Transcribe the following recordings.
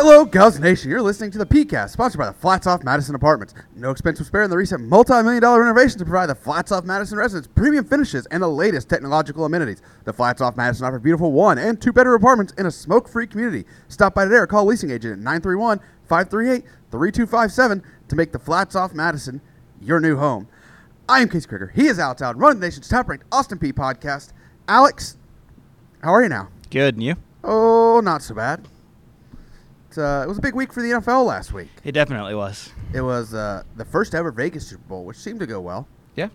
Hello, Gals Nation. You're listening to the PCast, sponsored by the Flats Off Madison Apartments. No expense was spared in the recent multi-million-dollar renovations to provide the Flats Off Madison residents premium finishes and the latest technological amenities. The Flats Off Madison offer beautiful one- and two-bedroom apartments in a smoke-free community. Stop by today or call leasing agent at 931-538-3257 to make the Flats Off Madison your new home. I am Casey Krieger. He is Alex Allen, running the nation's top-ranked Austin Peay podcast. Alex, how are you now? Good, and you? Oh, not so bad. It was a big week for the NFL last week. It definitely was. It was the first ever Vegas Super Bowl, which seemed to go well. Yeah,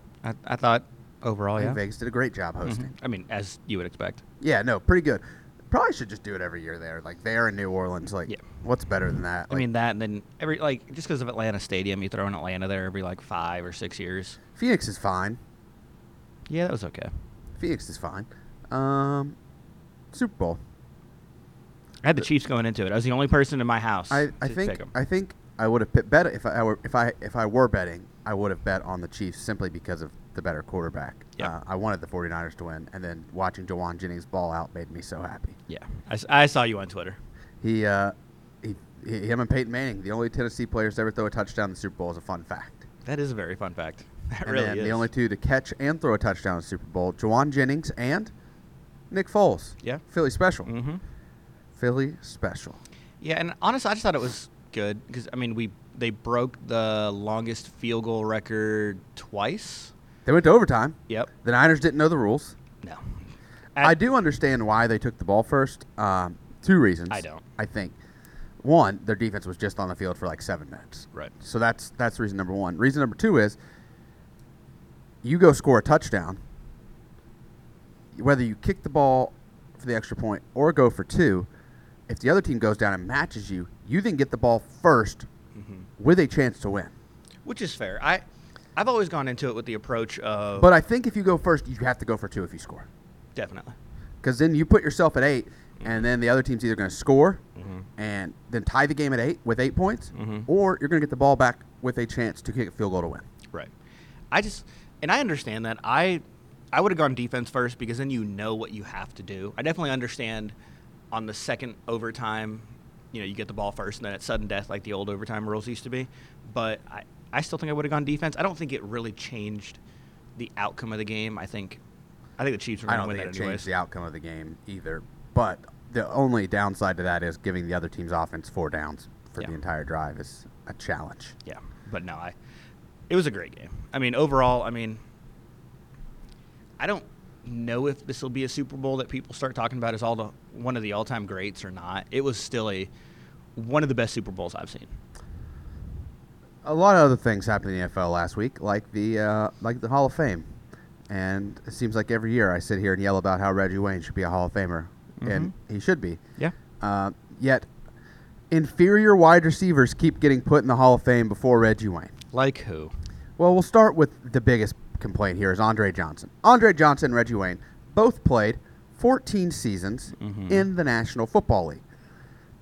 I thought overall, yeah. Vegas did a great job hosting. Mm-hmm. I mean, as you would expect. Yeah, no, pretty good. Probably should just do it every year there. Like, there in New Orleans. Like, yeah. What's better than that? Like, I mean, that and then every, like, just because of Atlanta Stadium, you throw in Atlanta there every, like, 5 or 6 years. Phoenix is fine. Yeah, that was okay. Phoenix is fine. Super Bowl. I had the Chiefs going into it. I was the only person in my house. I think I would have bet if I were betting. I would have bet on the Chiefs simply because of the better quarterback. Yep. I wanted the 49ers to win, and then watching Jawan Jennings ball out made me so happy. Yeah, I saw you on Twitter. Him and Peyton Manning, the only Tennessee players to ever throw a touchdown in the Super Bowl, is a fun fact. That is a very fun fact. The only two to catch and throw a touchdown in the Super Bowl: Jawan Jennings and Nick Foles. Yeah, Philly special. Mm-hmm. Philly special. Yeah, and honestly, I just thought it was good because, I mean, they broke the longest field goal record twice. They went to overtime. Yep. The Niners didn't know the rules. No. I do understand why they took the ball first. Two reasons. I think. One, their defense was just on the field for like 7 minutes. Right. So that's reason number one. Reason number two is you go score a touchdown, whether you kick the ball for the extra point or go for two. If the other team goes down and matches you, you then get the ball first with a chance to win. Which is fair. I've always gone into it with the approach of... But I think if you go first, you have to go for two if you score. Definitely. Because then you put yourself at 8, and then the other team's either going to score and then tie the game at 8 with 8 points, or you're going to get the ball back with a chance to kick a field goal to win. Right. And I understand that. I would have gone defense first because then you know what you have to do. I definitely understand... On the second overtime, you get the ball first, and then it's sudden death like the old overtime rules used to be. But I still think I would have gone defense. I don't think it really changed the outcome of the game. I think the Chiefs were going to win that anyways. I don't think it changed the outcome of the game either. But the only downside to that is giving the other team's offense 4 downs for the entire drive is a challenge. Yeah, but no, it was a great game. I mean, overall, I don't know if this will be a Super Bowl that people start talking about as one of the all-time greats or not. It was still one of the best Super Bowls I've seen. A lot of other things happened in the NFL last week, like the Hall of Fame. And it seems like every year I sit here and yell about how Reggie Wayne should be a Hall of Famer, and he should be. Yeah. Yet inferior wide receivers keep getting put in the Hall of Fame before Reggie Wayne. Like who? Well, we'll start with the biggest complaint here is Andre Johnson. Andre Johnson and Reggie Wayne both played 14 seasons in the National Football League.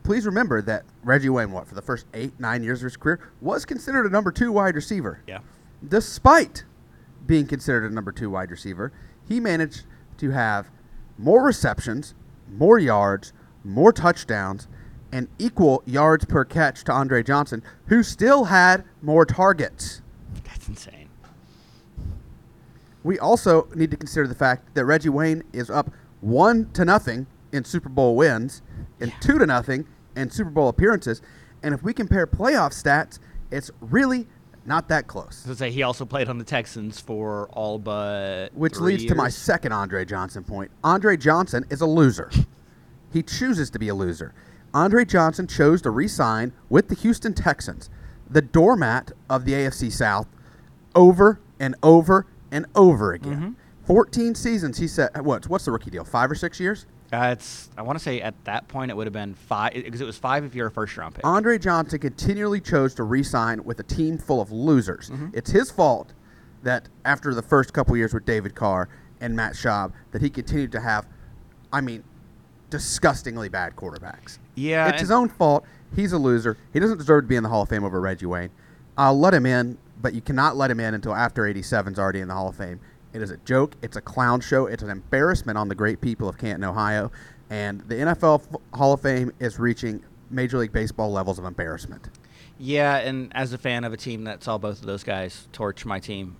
Please remember that Reggie Wayne, for the first 8-9 years of his career, was considered a number 2 wide receiver. Yeah. Despite being considered a number 2 wide receiver, he managed to have more receptions, more yards, more touchdowns, and equal yards per catch to Andre Johnson, who still had more targets. That's insane. We also need to consider the fact that Reggie Wayne is up 1-0 in Super Bowl wins and 2-0 in Super Bowl appearances. And if we compare playoff stats, it's really not that close. I was going to say, he also played on the Texans for all but Which 3 leads years. To my second Andre Johnson point. Andre Johnson is a loser. He chooses to be a loser. Andre Johnson chose to re-sign with the Houston Texans, the doormat of the AFC South, over and over and over again. 14 seasons, he said. What's the rookie deal, 5 or 6 years? I want to say at that point it would have been 5, because it was 5 if you're a first-round pick. Andre Johnson continually chose to re-sign with a team full of losers. It's his fault that after the first couple years with David Carr and Matt Schaub that he continued to have, disgustingly bad quarterbacks. Yeah. It's his own fault. He's a loser. He doesn't deserve to be in the Hall of Fame over Reggie Wayne. I'll let him in. But you cannot let him in until after 87's already in the Hall of Fame. It is a joke. It's a clown show. It's an embarrassment on the great people of Canton, Ohio. And the NFL Hall of Fame is reaching Major League Baseball levels of embarrassment. Yeah, and as a fan of a team that saw both of those guys torch my team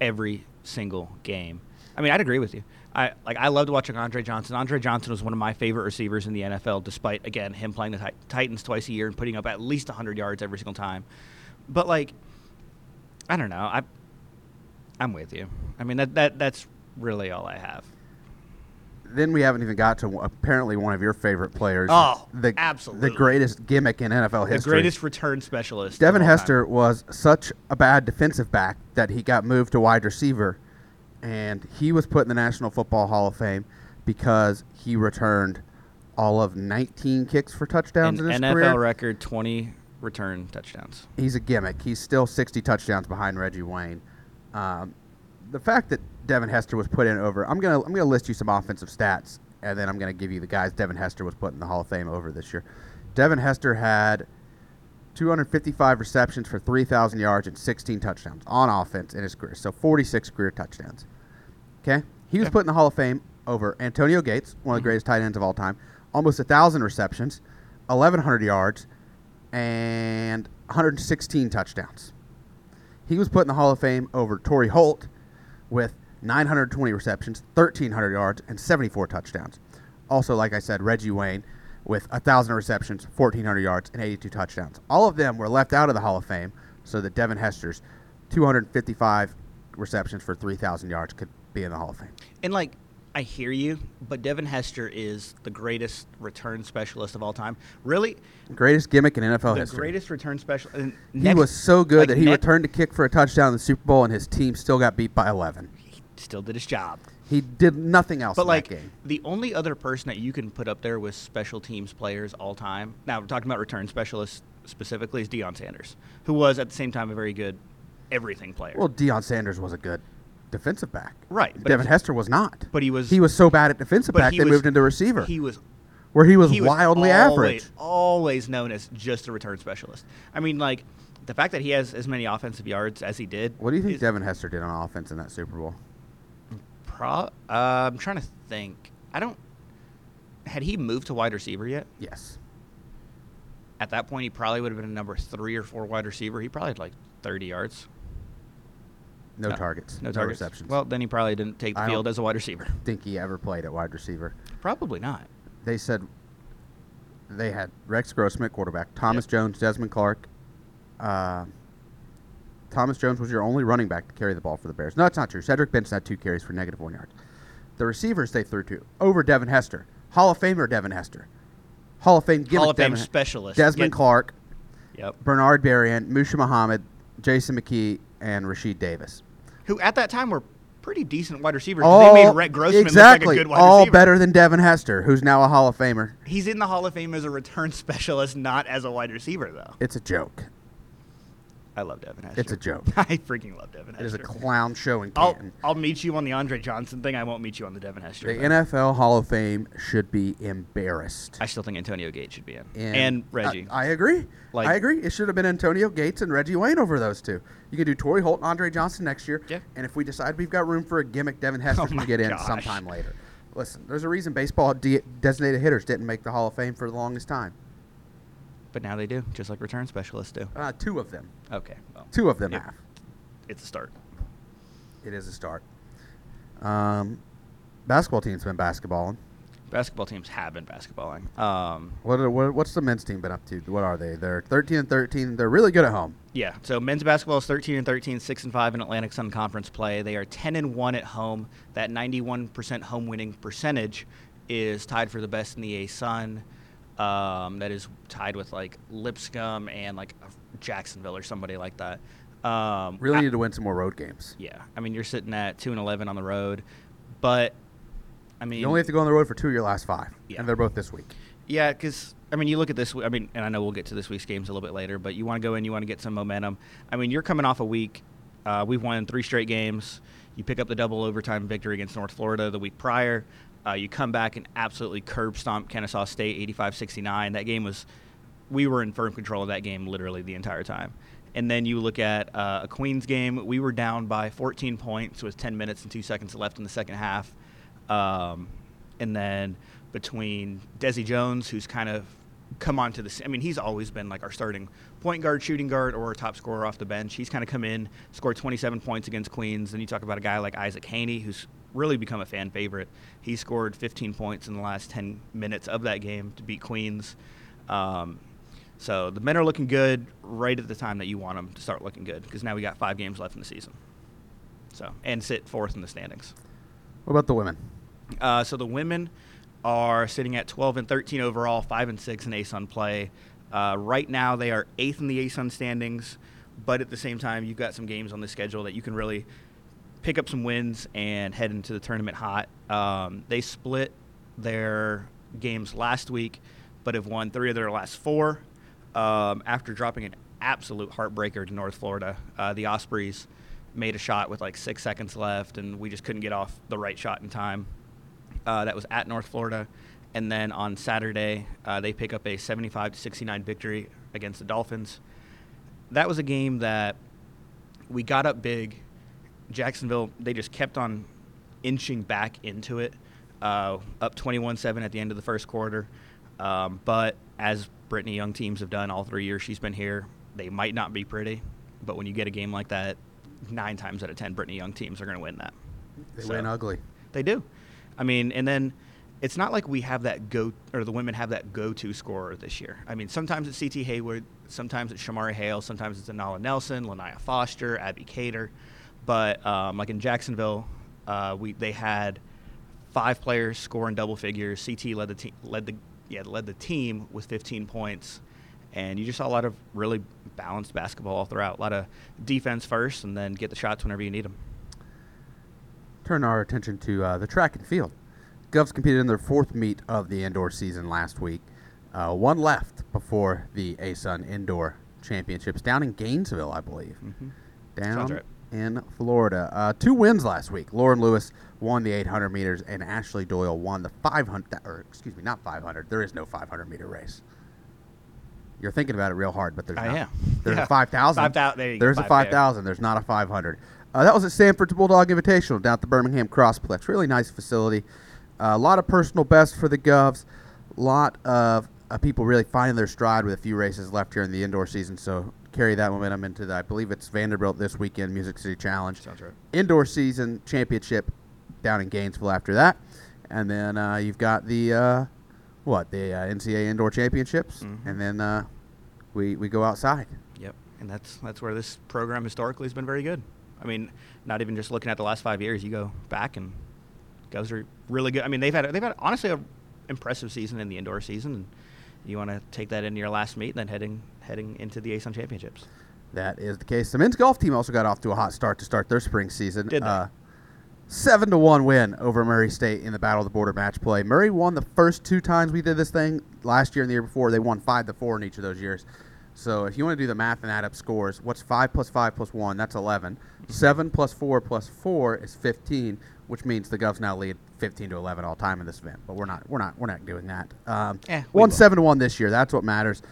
every single game, I mean, I'd agree with you. I loved watching Andre Johnson. Andre Johnson was one of my favorite receivers in the NFL, despite, again, him playing the Titans twice a year and putting up at least 100 yards every single time. But, like, I don't know. I'm with you. I mean, that's really all I have. Then we haven't even got to apparently one of your favorite players. Oh, absolutely. The greatest gimmick in NFL history. The greatest return specialist. Devin Hester was such a bad defensive back that he got moved to wide receiver, and he was put in the National Football Hall of Fame because he returned all of 19 kicks for touchdowns in his career. An NFL record, 20 return touchdowns. He's a gimmick. He's still 60 touchdowns behind Reggie Wayne. The fact that Devin Hester was put in over, I'm gonna list you some offensive stats, and then I'm gonna give you the guys Devin Hester was put in the Hall of Fame over this year. Devin Hester had 255 receptions for 3,000 yards and 16 touchdowns on offense in his career, so 46 career touchdowns. Okay, he was put in the Hall of Fame over Antonio Gates, one of the greatest tight ends of all time, almost 1,000 receptions, 1,100 yards, and 116 touchdowns. He was put in the Hall of Fame over Torrey Holt with 920 receptions, 1,300 yards, and 74 touchdowns. Also, like I said, Reggie Wayne with 1,000 receptions, 1,400 yards, and 82 touchdowns. All of them were left out of the Hall of Fame so that Devin Hester's 255 receptions for 3,000 yards could be in the Hall of Fame. And, like, I hear you, but Devin Hester is the greatest return specialist of all time. Really? Greatest gimmick in NFL history. The greatest return specialist. He was so good that he returned a kick for a touchdown in the Super Bowl, and his team still got beat by 11. He still did his job. He did nothing else in that game. The only other person that you can put up there with special teams players all time, now we're talking about return specialists specifically, is Deion Sanders, who was at the same time a very good everything player. Well, Deion Sanders was a good defensive back. Right. Devin Hester was not. But he was so bad at defensive back they moved into receiver. He was wildly average. Always known as just a return specialist. I mean, like, the fact that he has as many offensive yards as he did. What do you think Devin Hester did on offense in that Super Bowl? I'm trying to think. Had he moved to wide receiver yet? Yes. At that point, he probably would have been a number 3 or 4 wide receiver. He probably had like 30 yards. No targets. No receptions. Well, then he probably didn't take the field as a wide receiver. Think he ever played at wide receiver? Probably not. They said they had Rex Grossman, quarterback, Thomas Jones, Desmond Clark. Thomas Jones was your only running back to carry the ball for the Bears. No, that's not true. Cedric Benson had 2 carries for -1 yard. The receivers they threw to over Devin Hester. Hall of Famer Devin Hester. Hall of Fame gimmick. Hall of Fame specialist. Desmond Clark. Yep. Bernard Berrien, Musha Muhammad, Jason McKee, and Rashid Davis, who at that time were pretty decent wide receivers. They made Rex Grossman look like a good wide receiver. All better than Devin Hester, who's now a Hall of Famer. He's in the Hall of Fame as a return specialist, not as a wide receiver, though. It's a joke. I love Devin Hester. It's a joke. I freaking love Devin Hester. It is a clown show in Canton. I'll meet you on the Andre Johnson thing. I won't meet you on the Devin Hester thing. The NFL Hall of Fame should be embarrassed. I still think Antonio Gates should be in. And Reggie. I agree. I agree. It should have been Antonio Gates and Reggie Wayne over those two. You can do Torrey Holt and Andre Johnson next year. Yeah. And if we decide we've got room for a gimmick, Devin Hester can get in sometime later. Listen, there's a reason baseball designated hitters didn't make the Hall of Fame for the longest time. But now they do, just like return specialists do. 2 of them. Okay. Well, 2 of them have. It's a start. It is a start. Basketball team's been basketballing. Basketball teams have been basketballing. What's the men's team been up to? What are they? They're 13-13. They're really good at home. Yeah. So men's basketball is 13-13, 6-5 in Atlantic Sun Conference play. They are 10-1 at home. That 91% home winning percentage is tied for the best in the ASUN. That is tied with like Lipscomb and like Jacksonville or somebody like that. Really need to win some more road games. Yeah, I mean, you're sitting at 2-11 on the road, but I mean, you only have to go on the road for 2 of your last 5, and they're both this week. Yeah, because I mean, you look at this. I mean, and I know we'll get to this week's games a little bit later, but you want to go in, you want to get some momentum. I mean, you're coming off a week. We've won 3 straight games. You pick up the double overtime victory against North Florida the week prior. You come back and absolutely curb-stomp Kennesaw State 85-69. That game we were in firm control of that game literally the entire time. And then you look at a Queens game. We were down by 14 points with 10 minutes and 2 seconds left in the second half. And then between Desi Jones, who's kind of come onto the scene. I mean, he's always been like our starting point guard, shooting guard, or a top scorer off the bench. He's kind of come in, scored 27 points against Queens. Then you talk about a guy like Isaac Haney, who's really become a fan favorite. He scored 15 points in the last 10 minutes of that game to beat Queens. So the men are looking good right at the time that you want them to start looking good, because now we got 5 games left in the season. So, and sit fourth in the standings. What about the women? So the women are sitting at 12-13 overall, 5-6 in ASUN play. Right now they are 8th in the ASUN standings, but at the same time you've got some games on the schedule that you can really pick up some wins and head into the tournament hot. They split their games last week, but have won 3 of their last 4 after dropping an absolute heartbreaker to North Florida. The Ospreys made a shot with like 6 seconds left, and we just couldn't get off the right shot in time. That was at North Florida. And then on Saturday, they pick up a 75-69 victory against the Dolphins. That was a game that we got up big. Jacksonville, they just kept on inching back into it, up 21-7 at the end of the first quarter. But as Brittany Young teams have done all 3 years she's been here, they might not be pretty, but when you get a game like that, 9 times out of 10 Brittany Young teams are going to win that. They win ugly. They do. I mean, and then it's not like we have that go, or the women have that go-to scorer this year. I mean, sometimes it's C.T. Hayward, sometimes it's Shamari Hale, sometimes it's Anala Nelson, Laniyah Foster, Abby Cater. But like in Jacksonville, they had 5 players score in double figures. C.T. led the team with 15 points, and you just saw a lot of really balanced basketball all throughout. A lot of defense first, and then get the shots whenever you need them. Turn our attention to the track and field. Govs competed in their 4th meet of the indoor season last week. 1 left before the ASUN Indoor Championships down in Gainesville, I believe. Mm-hmm. Sounds right. In Florida. 2 wins last week. Lauren Lewis won the 800 meters, and Ashley Doyle won the 500, or excuse me, not 500. There is no 500-meter race. You're thinking about it real hard, but there's not. There's a 5,000. There's a 5,000. There's not a 500. That was at Sanford's Bulldog Invitational down at the Birmingham Crossplex. Really nice facility. A lot of personal bests for the Govs. A lot of people really finding their stride with a few races left here in the indoor season. So carry that momentum into the, I believe it's Vanderbilt this weekend, Music City Challenge. Sounds right. Indoor season championship down in Gainesville after that. And then you've got the NCAA Indoor Championships. Mm-hmm. And then we go outside. Yep, and that's where this program historically has been very good. I mean, not even just looking at the last 5 years. You go back and Govs are really good. I mean, they've had honestly an impressive season in the indoor season, and you want to take that into your last meet and then heading into the ASUN Championships. That is the case. The men's golf team also got off to a hot start to start their spring season. Did they? 7-1 win over Murray State in the Battle of the Border match play. Murray won the first 2 times we did this thing last year and the year before. They won 5-4 in each of those years. So if you want to do the math and add up scores, what's 5 + 5 + 1? That's 11. 7 + 4 + 4 is 15, which means the Govs now lead 15-11 all time in this event. But we're not doing that. Won 7-1 this year. That's what matters.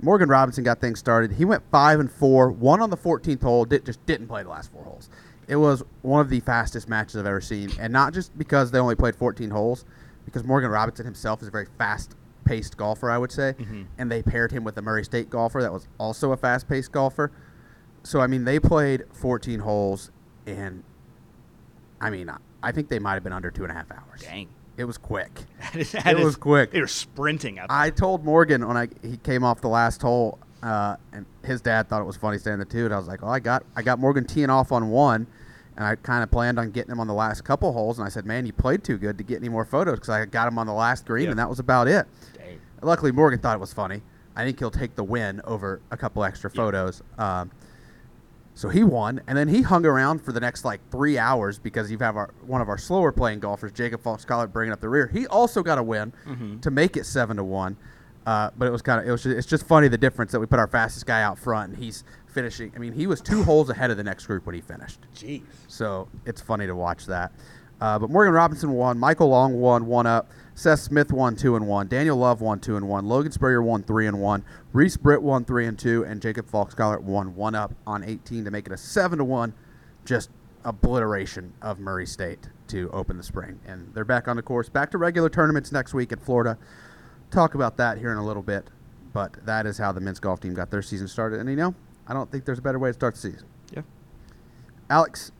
Morgan Robinson got things started. He went 5-4, won on the 14th hole. Just didn't play the last 4 holes. It was one of the fastest matches I've ever seen, and not just because they only played 14 holes, because Morgan Robinson himself is a very fast paced golfer, I would say. Mm-hmm. And they paired him with a Murray State golfer that was also a fast paced golfer. So, I mean, they played 14 holes, and I mean, I think they might have been under 2.5 hours. Dang. It was quick. It was quick. They were sprinting out there. I told Morgan when he came off the last hole, and his dad thought it was funny saying the 2, and I was like, well, I got Morgan teeing off on 1, and I kind of planned on getting him on the last couple holes, and I said, man, you played too good to get any more photos, because I got him on the last green, and that was about it. Dang. Luckily, Morgan thought it was funny. I think he'll take the win over a couple extra photos. So he won, and then he hung around for the next, 3 hours, because you have one of our slower playing golfers, Jacob Fox-Collard, bringing up the rear. He also got a win to make it 7-1. But it's just funny the difference that we put our fastest guy out front, and he's finishing. I mean, he was 2 holes ahead of the next group when he finished. Jeez. So it's funny to watch that. But Morgan Robinson won. Michael Long won 1-up. Seth Smith won 2-1. Daniel Love won 2-1. Logan Spurrier won 3-1. Reese Britt won 3-2. And Jacob Falk-Scarlett won 1-up on 18 to make it a 7-1. Just obliteration of Murray State to open the spring. And they're back on the course. Back to regular tournaments next week at Florida. Talk about that here in a little bit. But that is how the men's golf team got their season started. And, you know, I don't think there's a better way to start the season. Yeah. Alex,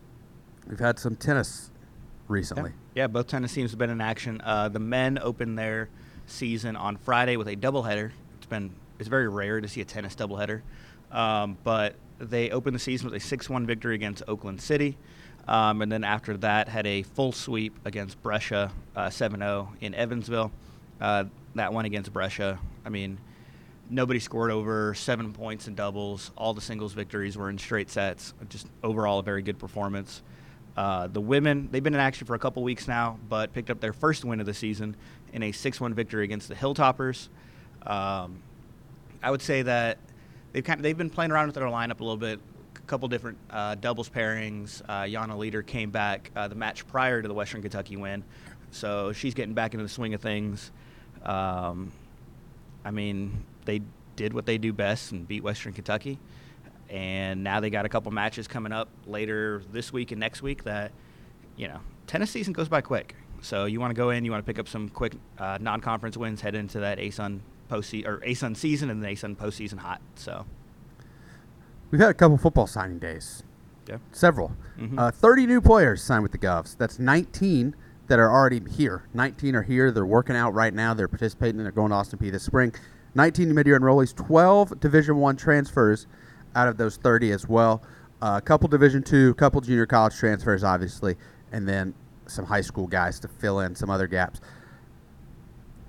we've had some tennis recently. Yeah, both tennis teams have been in action. The men opened their season on Friday with a doubleheader. It's very rare to see a tennis doubleheader. But they opened the season with a 6-1 victory against Oakland City. And then after that, had a full sweep against Brescia, 7-0 in Evansville. That one against Brescia, I mean, nobody scored over 7 points in doubles. All the singles victories were in straight sets. Just overall a very good performance. The women, they've been in action for a couple weeks now, but picked up their first win of the season in a 6-1 victory against the Hilltoppers. I would say that they've been playing around with their lineup a little bit. A couple different doubles pairings. Yana Leader came back the match prior to the Western Kentucky win, so she's getting back into the swing of things. I mean, they did what they do best and beat Western Kentucky, and now they got a couple matches coming up later this week and next week that, you know, tennis season goes by quick. So you want to go in, you want to pick up some quick non-conference wins, head into that ASUN season and the ASUN postseason hot. So we've had a couple football signing days. Yeah. Several. 30 new players signed with the Govs. That's 19 that are already here. 19 are here. They're working out right now. They're participating. They're going to Austin Peay this spring. 19 mid-year enrollees. 12 Division I transfers out of those 30 as well. A couple Division II, a couple junior college transfers, obviously, and then some high school guys to fill in some other gaps.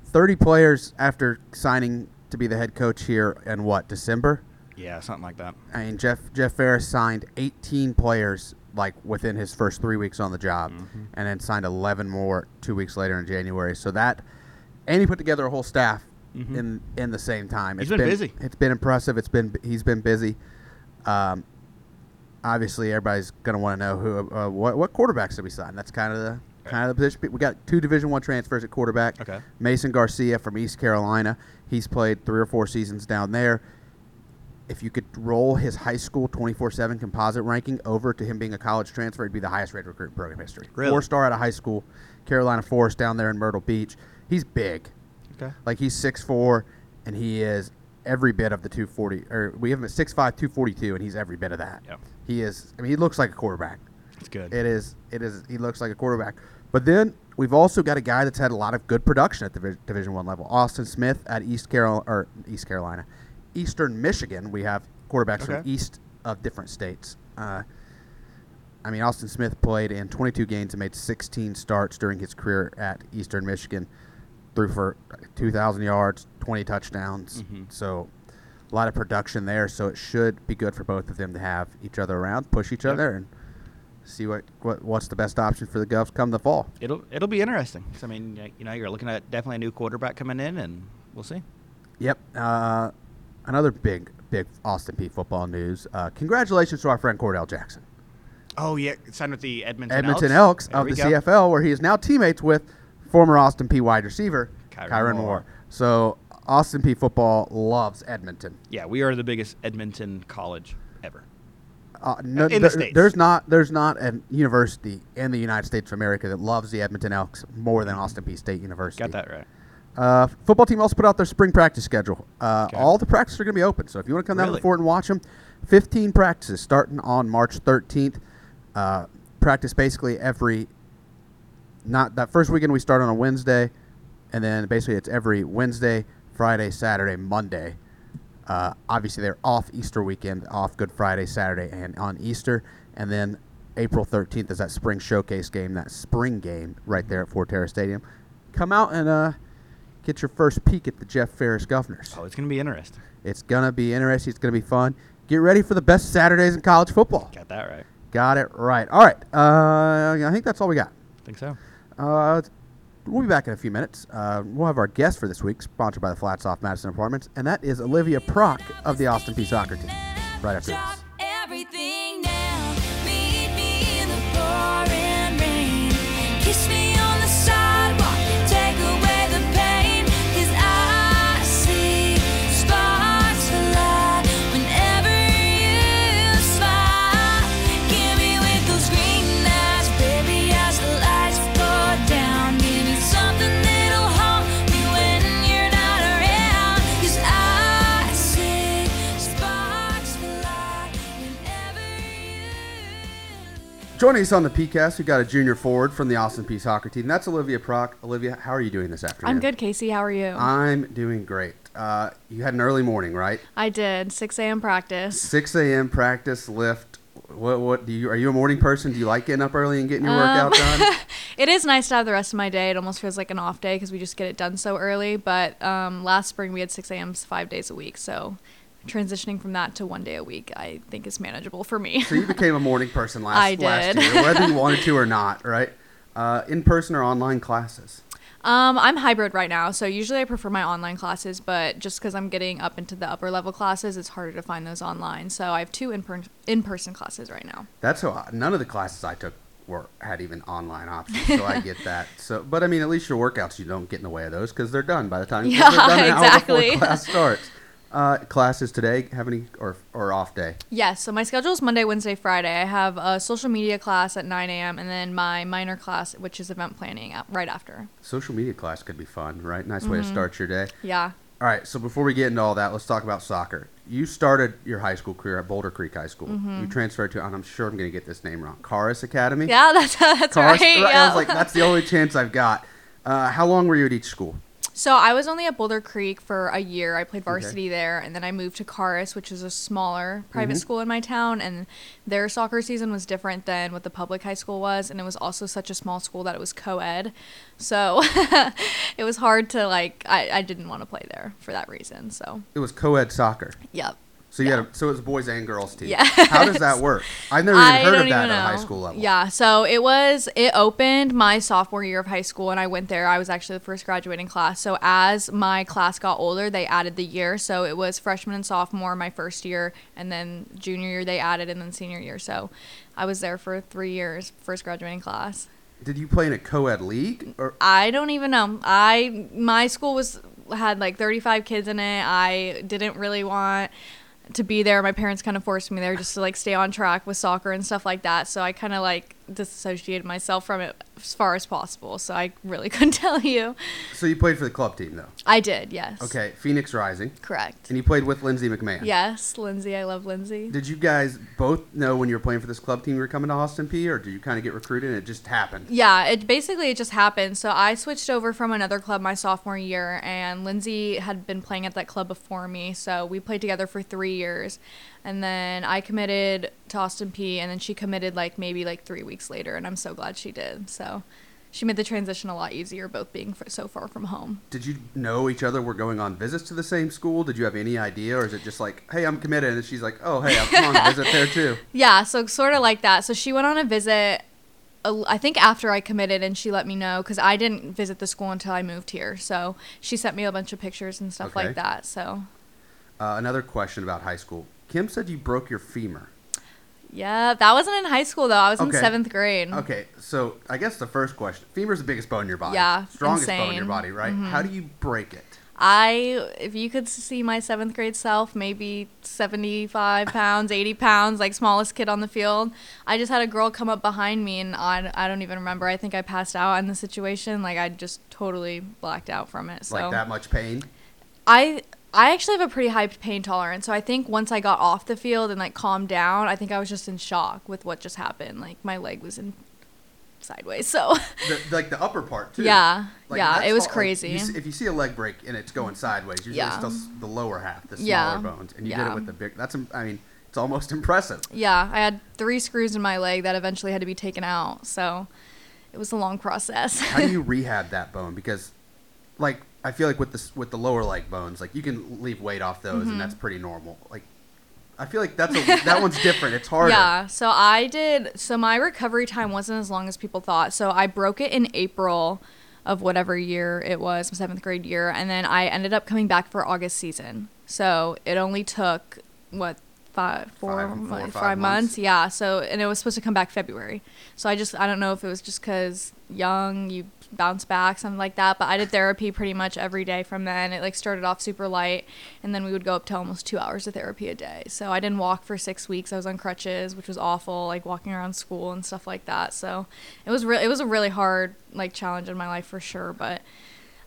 30 players after signing to be the head coach here in, December? Yeah, something like that. I mean, Jeff Ferris signed 18 players, like, within his first 3 weeks on the job, and then signed 11 more 2 weeks later in January. So that – and he put together a whole staff in the same time. He's been busy. It's been impressive. He's been busy. Obviously, everybody's going to want to know who what quarterbacks did we sign. That's kind of the – kind of the position. We got two Division I transfers at quarterback. Okay. Mason Garcia from East Carolina. He's played 3 or 4 seasons down there. If you could roll his high school 24/7 composite ranking over to him being a college transfer, it'd be the highest rated recruit in program history. Really? 4-star out of high school, Carolina Forest down there in Myrtle Beach. He's big. Okay. Like, he's 6'4", and he is every bit of the 240. Or we have him at 6'5", 242, and he's every bit of that. Yeah. He is. I mean, he looks like a quarterback. It's good. It is. He looks like a quarterback. But then we've also got a guy that's had a lot of good production at the Division I level. Austin Smith at Eastern Michigan. We have quarterbacks from east of different states. I mean, Austin Smith played in 22 games and made 16 starts during his career at Eastern Michigan. Threw for 2,000 yards, 20 touchdowns. So a lot of production there. So it should be good for both of them to have each other around, push each other, and see what's the best option for the Govs come the fall. It'll be interesting. I mean, you know, you're looking at definitely a new quarterback coming in, and we'll see. Yep. Another big Austin Peay football news. Congratulations to our friend Cordell Jackson. Oh yeah, signed with the Edmonton Elks of the CFL, where he is now teammates with former Austin Peay wide receiver Kyron Moore. So Austin Peay football loves Edmonton. Yeah, we are the biggest Edmonton college ever. No, in the States. There's not a university in the United States of America that loves the Edmonton Elks more than Austin Peay State University. Got that right. Football team also put out their spring practice schedule. All the practices are going to be open, so if you want to come down to the fort and watch them, 15 practices starting on March 13th. Practice basically that first weekend we start on a Wednesday, and then basically it's every Wednesday, Friday, Saturday, Monday. Obviously, they're off Easter weekend, off Good Friday, Saturday, and on Easter. And then April 13th is that spring showcase game, that spring game right there at Forterra Stadium. Come out and get your first peek at the Jeff Ferris Governors. Oh, it's going to be interesting. It's going to be interesting. It's going to be fun. Get ready for the best Saturdays in college football. Got that right. Got it right. All right. I think that's all we got. I think so. We'll be back in a few minutes. We'll have our guest for this week, sponsored by the Flats Off Madison Apartments, and that is Olivia Prock of the Austin Peay soccer team, right after this. Joining us on the PCast, we've got a junior forward from the Austin Peay soccer team. That's Olivia Prock. Olivia, how are you doing this afternoon? I'm good, Casey. How are you? I'm doing great. You had an early morning, right? I did. 6 a.m. practice. 6 a.m. practice lift. What do you? Are you a morning person? Do you like getting up early and getting your workout done? It is nice to have the rest of my day. It almost feels like an off day because we just get it done so early. But last spring we had 6 a.m.s 5 days a week, so transitioning from that to 1 day a week I think is manageable for me. So you became a morning person last year, whether you wanted to or not, right? In-person or online classes? I'm hybrid right now, so usually I prefer my online classes, but just because I'm getting up into the upper level classes, it's harder to find those online. So I have two in-person classes right now. That's how none of the classes I took had even online options, so I get that. So, but I mean, at least your workouts, you don't get in the way of those because they're done by the time they're done an hour before class starts. Classes today, have any or off day? Yes, so my schedule is Monday, Wednesday, Friday. I have a social media class at 9 a.m. and then my minor class, which is event planning, right after. Social media class could be fun, right? Nice way to start your day. Yeah. All right, so before we get into all that, let's talk about soccer. You started your high school career at Boulder Creek High School. Mm-hmm. You transferred to, and I'm sure I'm going to get this name wrong, Caurus Academy? Yeah, that's Caurus, right. Yeah. I was like, that's the only chance I've got. How long were you at each school? So I was only at Boulder Creek for a year. I played varsity there, and then I moved to Caurus, which is a smaller private school in my town, and their soccer season was different than what the public high school was, and it was also such a small school that it was co-ed, so it was hard to, like, I didn't want to play there for that reason, so. It was co-ed soccer? Yep. So you had so it was a boys and girls team. Yeah. How does that work? I've never even heard of that at high school level. Yeah. So it opened my sophomore year of high school, and I went there. I was actually the first graduating class. So as my class got older, they added the year. So it was freshman and sophomore my first year, and then junior year they added, and then senior year. So I was there for 3 years, first graduating class. Did you play in a co-ed league? Or? I don't even know. My school had like 35 kids in it. I didn't really want to be there. My parents kind of forced me there just to like stay on track with soccer and stuff like that, so I kind of like disassociated myself from it as far as possible, so I really couldn't tell you. So you played for the club team though? I did, yes. Okay, Phoenix Rising. Correct. And you played with Lindsey McMahon? Yes, Lindsey. I love Lindsey. Did you guys both know when you were playing for this club team you were coming to Austin Peay, or did you kind of get recruited and it just happened? Yeah, it just happened. So I switched over from another club my sophomore year, and Lindsey had been playing at that club before me, so we played together for 3 years. And then I committed to Austin Peay, and then she committed like maybe like 3 weeks later, and I'm so glad she did. So she made the transition a lot easier, both being so far from home. Did you know each other were going on visits to the same school? Did you have any idea, or is it just like, hey, I'm committed, and she's like, oh, hey, I'm going on a visit there too? Yeah, so sort of like that. So she went on a visit, I think after I committed, and she let me know because I didn't visit the school until I moved here. So she sent me a bunch of pictures and stuff like that. So another question about high school. Kim said you broke your femur. Yeah, that wasn't in high school, though. I was in 7th grade. Okay, so I guess the first question. Femur's the biggest bone in your body. Yeah, strongest bone in your body, right? Mm-hmm. How do you break it? If you could see my 7th grade self, maybe 75 pounds, 80 pounds, like smallest kid on the field. I just had a girl come up behind me, and I don't even remember. I think I passed out in the situation. Like, I just totally blacked out from it. So. Like that much pain? I actually have a pretty high pain tolerance, so I think once I got off the field and, like, calmed down, I think I was just in shock with what just happened. Like, my leg was in sideways, so. The upper part, too. Yeah, like, yeah, it was crazy. Like, if you see a leg break and it's going sideways, usually it's the lower half, the smaller bones, and you did it with the big – it's almost impressive. Yeah, I had 3 screws in my leg that eventually had to be taken out, so it was a long process. How do you rehab that bone? Because, like – I feel like with the lower leg bones, like you can leave weight off those, and that's pretty normal. Like, I feel like that one's different. It's harder. Yeah. So my recovery time wasn't as long as people thought. So I broke it in April of whatever year it was, my 7th grade year, and then I ended up coming back for August season. So it only took five months. Yeah. So and it was supposed to come back February. So I don't know if it was just because you bounce back, something like that, but I did therapy pretty much every day from then. It like started off super light, and then we would go up to almost 2 hours of therapy a day. So I didn't walk for 6 weeks. I was on crutches, which was awful, like walking around school and stuff like that. So it was a really hard like challenge in my life for sure, but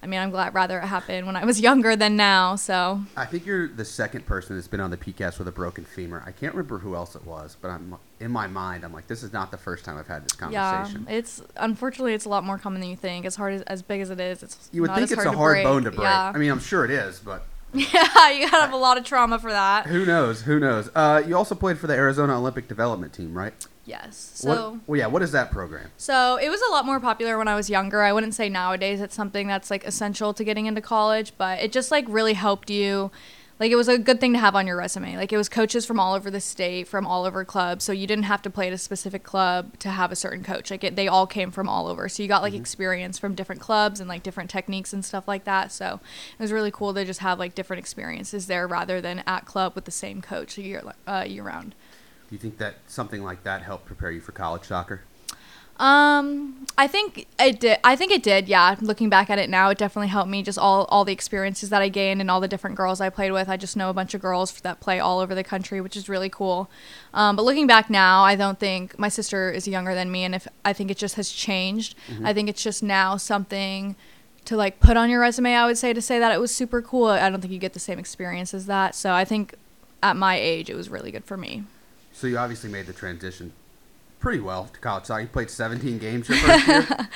I mean, I'm glad rather it happened when I was younger than now, so. I think you're the second person that's been on the PCast with a broken femur. I can't remember who else it was, but I'm in my mind, I'm like, this is not the first time I've had this conversation. Yeah, it's, unfortunately, it's a lot more common than you think. As hard as big as it is, it's you would not think it's hard a hard break. Bone to break. Yeah. I mean, I'm sure it is, but. Yeah, you gotta have a lot of trauma for that. Who knows? Who knows? You also played for the Arizona Olympic Development Team, right? Yes. What is that program? So it was a lot more popular when I was younger. I wouldn't say nowadays it's something that's like essential to getting into college, but it just like really helped you. Like it was a good thing to have on your resume. Like it was coaches from all over the state, from all over clubs. So you didn't have to play at a specific club to have a certain coach. Like they all came from all over. So you got like experience from different clubs and like different techniques and stuff like that. So it was really cool to just have like different experiences there rather than at club with the same coach year round. Do you think that something like that helped prepare you for college soccer? I think it did. Yeah. Looking back at it now, it definitely helped me, just all the experiences that I gained and all the different girls I played with. I just know a bunch of girls that play all over the country, which is really cool. But looking back now, I don't think, my sister is younger than me, and I think it just has changed. Mm-hmm. I think it's just now something to like put on your resume, I would say, to say that it was super cool. I don't think you get the same experience as that. So I think at my age, it was really good for me. So you obviously made the transition pretty well to college soccer. You played 17 games your first year.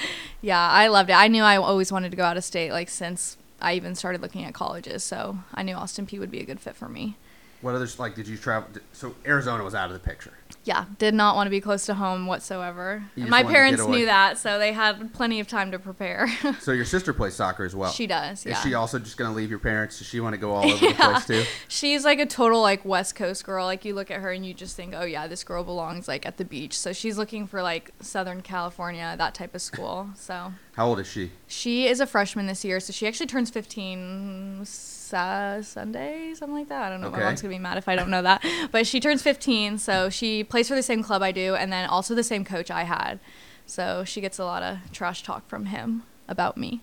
Yeah, I loved it. I knew I always wanted to go out of state, like since I even started looking at colleges. So I knew Austin Peay would be a good fit for me. What others, like, did you travel? So Arizona was out of the picture. Yeah, did not want to be close to home whatsoever. My parents knew that, so they had plenty of time to prepare. So your sister plays soccer as well? She does, yeah. Is she also just going to leave your parents? Does she want to go all over the place too? She's like a total like West Coast girl. Like you look at her and you just think, oh yeah, this girl belongs like at the beach. So she's looking for like Southern California, that type of school. So how old is she? She is a freshman this year, so she actually turns 15 Sunday, something like that. I don't know. Okay. My mom's going to be mad if I don't know that. But she turns 15, so she plays for the same club I do, and then also the same coach I had. So she gets a lot of trash talk from him about me.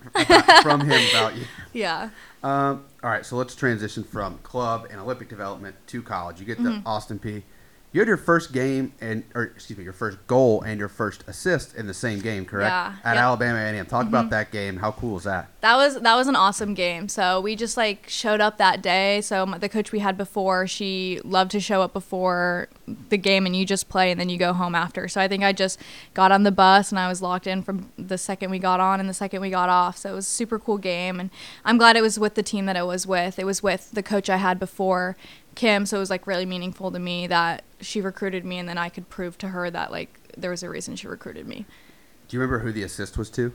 From him about you. Yeah. All right, so let's transition from club and Olympic development to college. You get to Austin Peay. You had your first game your first goal and your first assist in the same game, correct? Yeah. At Alabama A&M. Talk about that game. How cool is that? That was an awesome game. So we just like showed up that day. So the coach we had before, she loved to show up before the game and you just play and then you go home after. So I think I just got on the bus and I was locked in from the second we got on and the second we got off. So it was a super cool game, and I'm glad it was with the team that it was with. It was with the coach I had before, Kim, so it was like really meaningful to me that she recruited me, and then I could prove to her that like there was a reason she recruited me. Do you remember who the assist was to?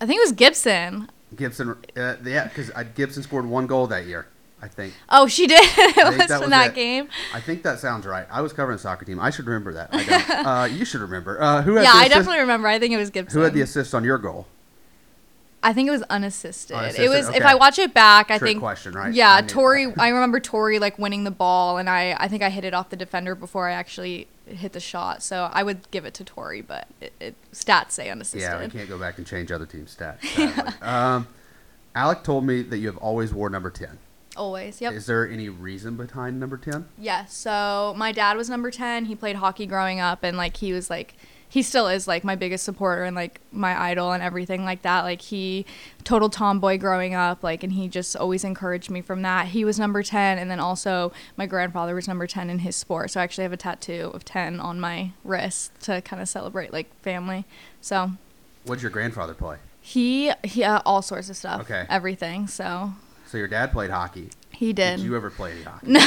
I think it was Gibson. Because Gibson scored one goal that year, I think. Oh, she did. It was from that game. I think that sounds right. I was covering the soccer team. I should remember that. I don't. You should remember. I definitely remember. I think it was Gibson. Who had the assist on your goal? I think it was unassisted. It was, okay. If I watch it back, I think. Question, right? Yeah, Torrey. I remember Torrey like winning the ball, and I think I hit it off the defender before I actually hit the shot. So I would give it to Torrey, but stats say unassisted. Yeah, we can't go back and change other teams' stats. Sadly. Alec told me that you have always wore number 10. Always, yep. Is there any reason behind number 10? Yes. So my dad was number 10. He played hockey growing up, and like he was like. He still is, like, my biggest supporter and, like, my idol and everything like that. Like, he, total tomboy growing up, like, and he just always encouraged me from that. He was number 10, and then also my grandfather was number 10 in his sport. So I actually have a tattoo of 10 on my wrist to kind of celebrate, like, family. So. What'd your grandfather play? He all sorts of stuff. Okay. Everything, so. So your dad played hockey. He did. Did you ever play any hockey? No,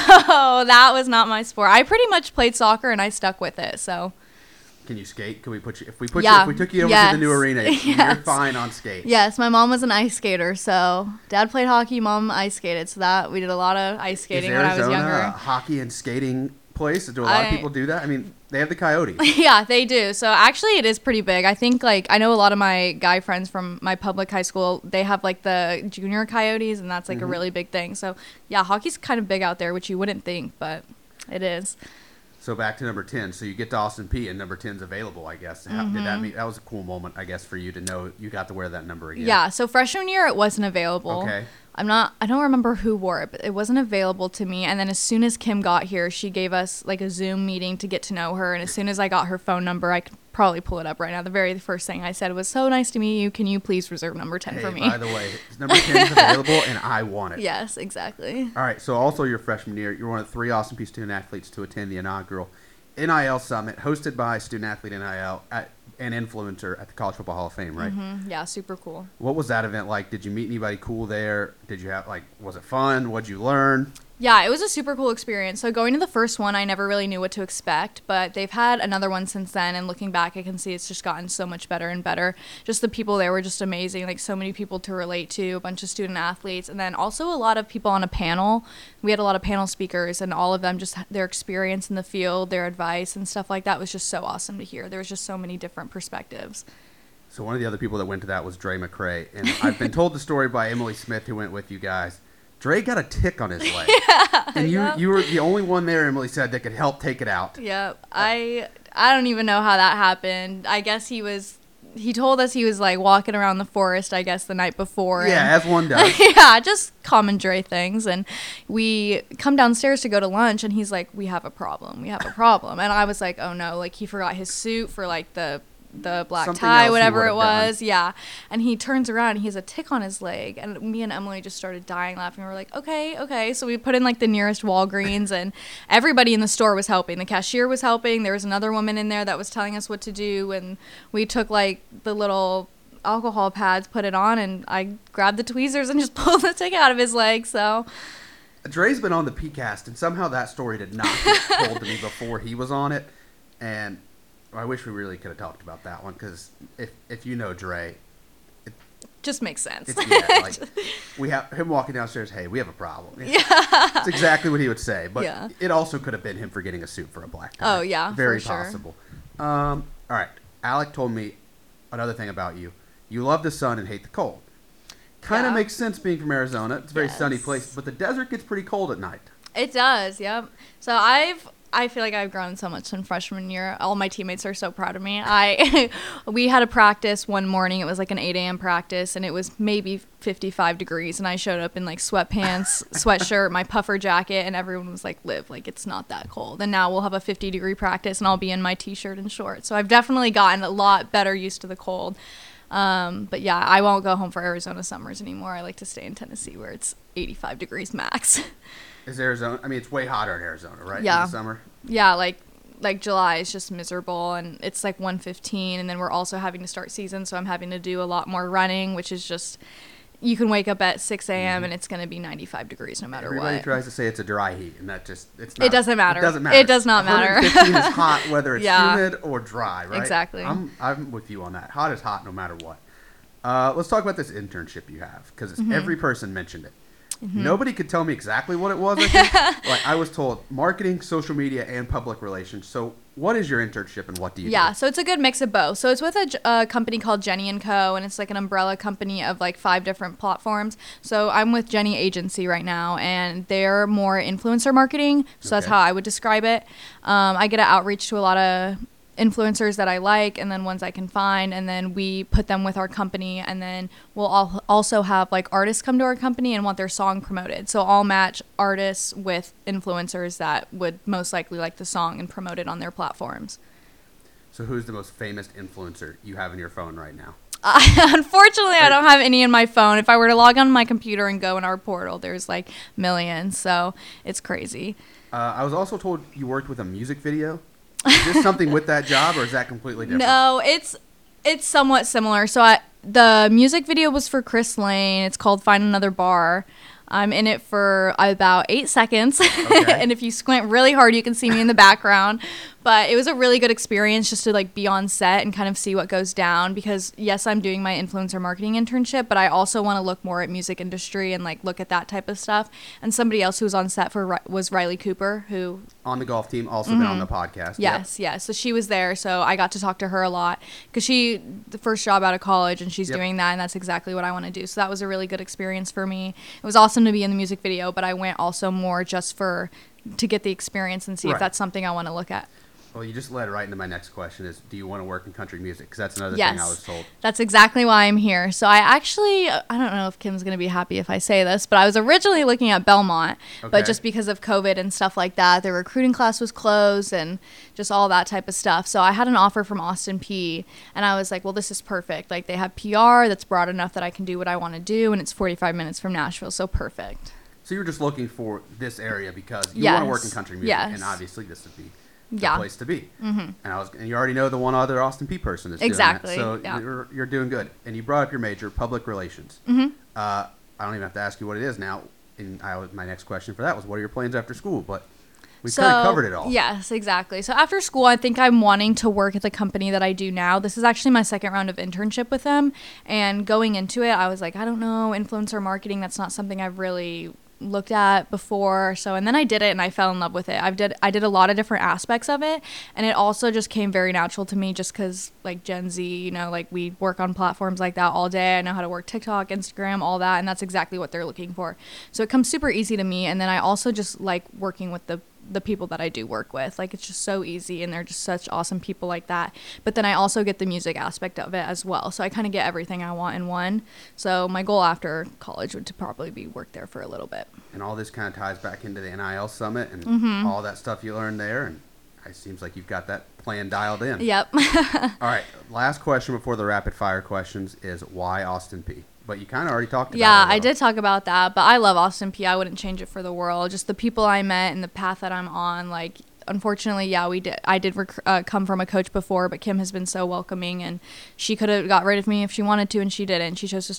that was not my sport. I pretty much played soccer, and I stuck with it, so. Can you skate? Can we put you? If we took you over to the new arena, you're fine on skate. Yes, my mom was an ice skater, so dad played hockey, mom ice skated, so that we did a lot of ice skating when I was younger. Is Arizona a hockey and skating place? Do a lot of people do that? I mean, they have the Coyotes. Yeah, they do. So actually, it is pretty big. I think like I know a lot of my guy friends from my public high school. They have like the junior Coyotes, and that's like a really big thing. So yeah, hockey's kind of big out there, which you wouldn't think, but it is. So back to number 10. So you get to Austin Peay and number 10's available, I guess. Did that mean that was a cool moment, I guess, for you to know you got to wear that number again? Yeah. So freshman year, it wasn't available. Okay. I don't remember who wore it, but it wasn't available to me. And then as soon as Kim got here, she gave us like a Zoom meeting to get to know her. And as soon as I got her phone number, I could probably pull it up right now. The very first thing I said was, "So nice to meet you. Can you please reserve number 10 for me?" By the way, number 10 is available and I want it. Yes, exactly. All right. So also your freshman year, you're one of three Austin Peay student athletes to attend the inaugural NIL Summit hosted by Student Athlete NIL at an influencer at the College Football Hall of Fame, right? Mm-hmm. Yeah, super cool. What was that event like? Did you meet anybody cool there? Did you have, like, was it fun? What'd you learn? Yeah, it was a super cool experience. So going to the first one, I never really knew what to expect, but they've had another one since then, and looking back, I can see it's just gotten so much better and better. Just the people there were just amazing, like so many people to relate to, a bunch of student athletes, and then also a lot of people on a panel. We had a lot of panel speakers, and all of them, just their experience in the field, their advice, and stuff like that was just so awesome to hear. There was just so many different perspectives. So one of the other people that went to that was Dre McCray, and I've been told the story by Emily Smith, who went with you guys. Dre got a tick on his leg, and you were the only one there, Emily said, that could help take it out. Yeah, I don't even know how that happened. I guess he told us he was like walking around the forest, I guess, the night before. Yeah, as one does. Yeah, just common Dre things. And we come downstairs to go to lunch, and he's like, we have a problem. And I was like, oh no, like he forgot his suit for like the black something tie, whatever it was. Done. Yeah. And he turns around and he has a tick on his leg. And me and Emily just started dying laughing. We were like, okay. So we put in like the nearest Walgreens, and everybody in the store was helping. The cashier was helping. There was another woman in there that was telling us what to do. And we took like the little alcohol pads, put it on, and I grabbed the tweezers and just pulled the tick out of his leg. So Dre's been on the PCast, and somehow that story did not get told to me before he was on it. And I wish we really could have talked about that one, because if you know Dre, it just makes sense. Yeah, like we have him walking downstairs, hey, we have a problem. Yeah. It's exactly what he would say, but yeah. It also could have been him forgetting a suit for a black tie. Oh, yeah, very for possible. Sure. All right, Alec told me another thing about you. You love the sun and hate the cold. Kind of makes sense being from Arizona. It's a very sunny place, but the desert gets pretty cold at night. It does, yep. So I feel like I've grown so much in freshman year. All my teammates are so proud of me. We had a practice one morning. It was like an 8 a.m. practice, and it was maybe 55 degrees, and I showed up in like sweatpants, sweatshirt, my puffer jacket, and everyone was like, "Liv, like it's not that cold." And now we'll have a 50-degree practice, and I'll be in my t-shirt and shorts. So I've definitely gotten a lot better used to the cold. But yeah, I won't go home for Arizona summers anymore. I like to stay in Tennessee where it's 85 degrees max. Is Arizona? I mean, it's way hotter in Arizona, right? Yeah. In the summer? Yeah, like July is just miserable, and it's like 115, and then we're also having to start season, so I'm having to do a lot more running, which is just, you can wake up at 6 a.m. Mm-hmm. and it's going to be 95 degrees no matter what. Everybody tries to say it's a dry heat, and that just, it's not. It doesn't matter. It doesn't matter. It does not matter. 115 is hot, whether it's humid or dry, right? Exactly. I'm with you on that. Hot is hot no matter what. Let's talk about this internship you have, because every person mentioned it. Mm-hmm. Nobody could tell me exactly what it was, I think. I was told marketing, social media, and public relations. So what is your internship, and what do you do? Yeah, so it's a good mix of both. So it's with a company called Jenny & Co., and it's like an umbrella company of like 5 different platforms. So I'm with Jenny Agency right now, and they're more influencer marketing. So that's how I would describe it. I get an outreach to a lot of influencers that I like, and then ones I can find, and then we put them with our company, and then we'll also have like artists come to our company and want their song promoted. So I'll match artists with influencers that would most likely like the song and promote it on their platforms. So who's the most famous influencer you have in your phone right now? Unfortunately, I don't have any in my phone. If I were to log on my computer and go in our portal, there's like millions, so it's crazy. I was also told you worked with a music video. Is this something with that job, or is that completely different? No, it's somewhat similar. So the music video was for Chris Lane. It's called Find Another Bar. I'm in it for about 8 seconds. Okay. And if you squint really hard, you can see me in the background. But it was a really good experience just to like be on set and kind of see what goes down, because yes, I'm doing my influencer marketing internship, but I also want to look more at music industry and like look at that type of stuff. And somebody else who was on set was Riley Cooper, who on the golf team, also been on the podcast. Yes, yes. So she was there. So I got to talk to her a lot, because she the first job out of college, and she's doing that, and that's exactly what I want to do. So that was a really good experience for me. It was awesome to be in the music video, but I went also more just to get the experience and see if that's something I want to look at. Well, you just led right into my next question is, do you want to work in country music? Because that's another thing I was told. That's exactly why I'm here. So I actually, I don't know if Kim's going to be happy if I say this, but I was originally looking at Belmont, but just because of COVID and stuff like that, their recruiting class was closed and just all that type of stuff. So I had an offer from Austin Peay, and I was like, well, this is perfect. Like, they have PR that's broad enough that I can do what I want to do, and it's 45 minutes from Nashville, so perfect. So you were just looking for this area because you want to work in country music, and obviously this would be the place to be. Mm-hmm. And you already know the one other Austin Peay person is doing that. So you're doing good. And you brought up your major, public relations. Mm-hmm. I don't even have to ask you what it is now. And my next question for that was, what are your plans after school? But we've kind of covered it all. Yes, exactly. So after school, I think I'm wanting to work at the company that I do now. This is actually my second round of internship with them. And going into it, I was like, I don't know, influencer marketing, that's not something I've really looked at before. So, and then I did it and I fell in love with it. I did a lot of different aspects of it, and it also just came very natural to me just because, like, Gen Z, you know, like, we work on platforms like that all day. I know how to work TikTok, Instagram, all that, and that's exactly what they're looking for. So it comes super easy to me. And then I also just like working with the people that I do work with. Like, it's just so easy, and they're just such awesome people like that. But then I also get the music aspect of it as well. So I kind of get everything I want in one. So my goal after college would to probably be work there for a little bit. And all this kind of ties back into the NIL Summit and all that stuff you learned there. And it seems like you've got that plan dialed in. Yep. All right. Last question before the rapid fire questions is, why Austin Peay? But you kind of already talked about it. Yeah, I did talk about that, but I love Austin Peay. I wouldn't change it for the world. Just the people I met and the path that I'm on. Like, unfortunately, I did come from a coach before, but Kim has been so welcoming, and she could have got rid of me if she wanted to, and she didn't. She chose to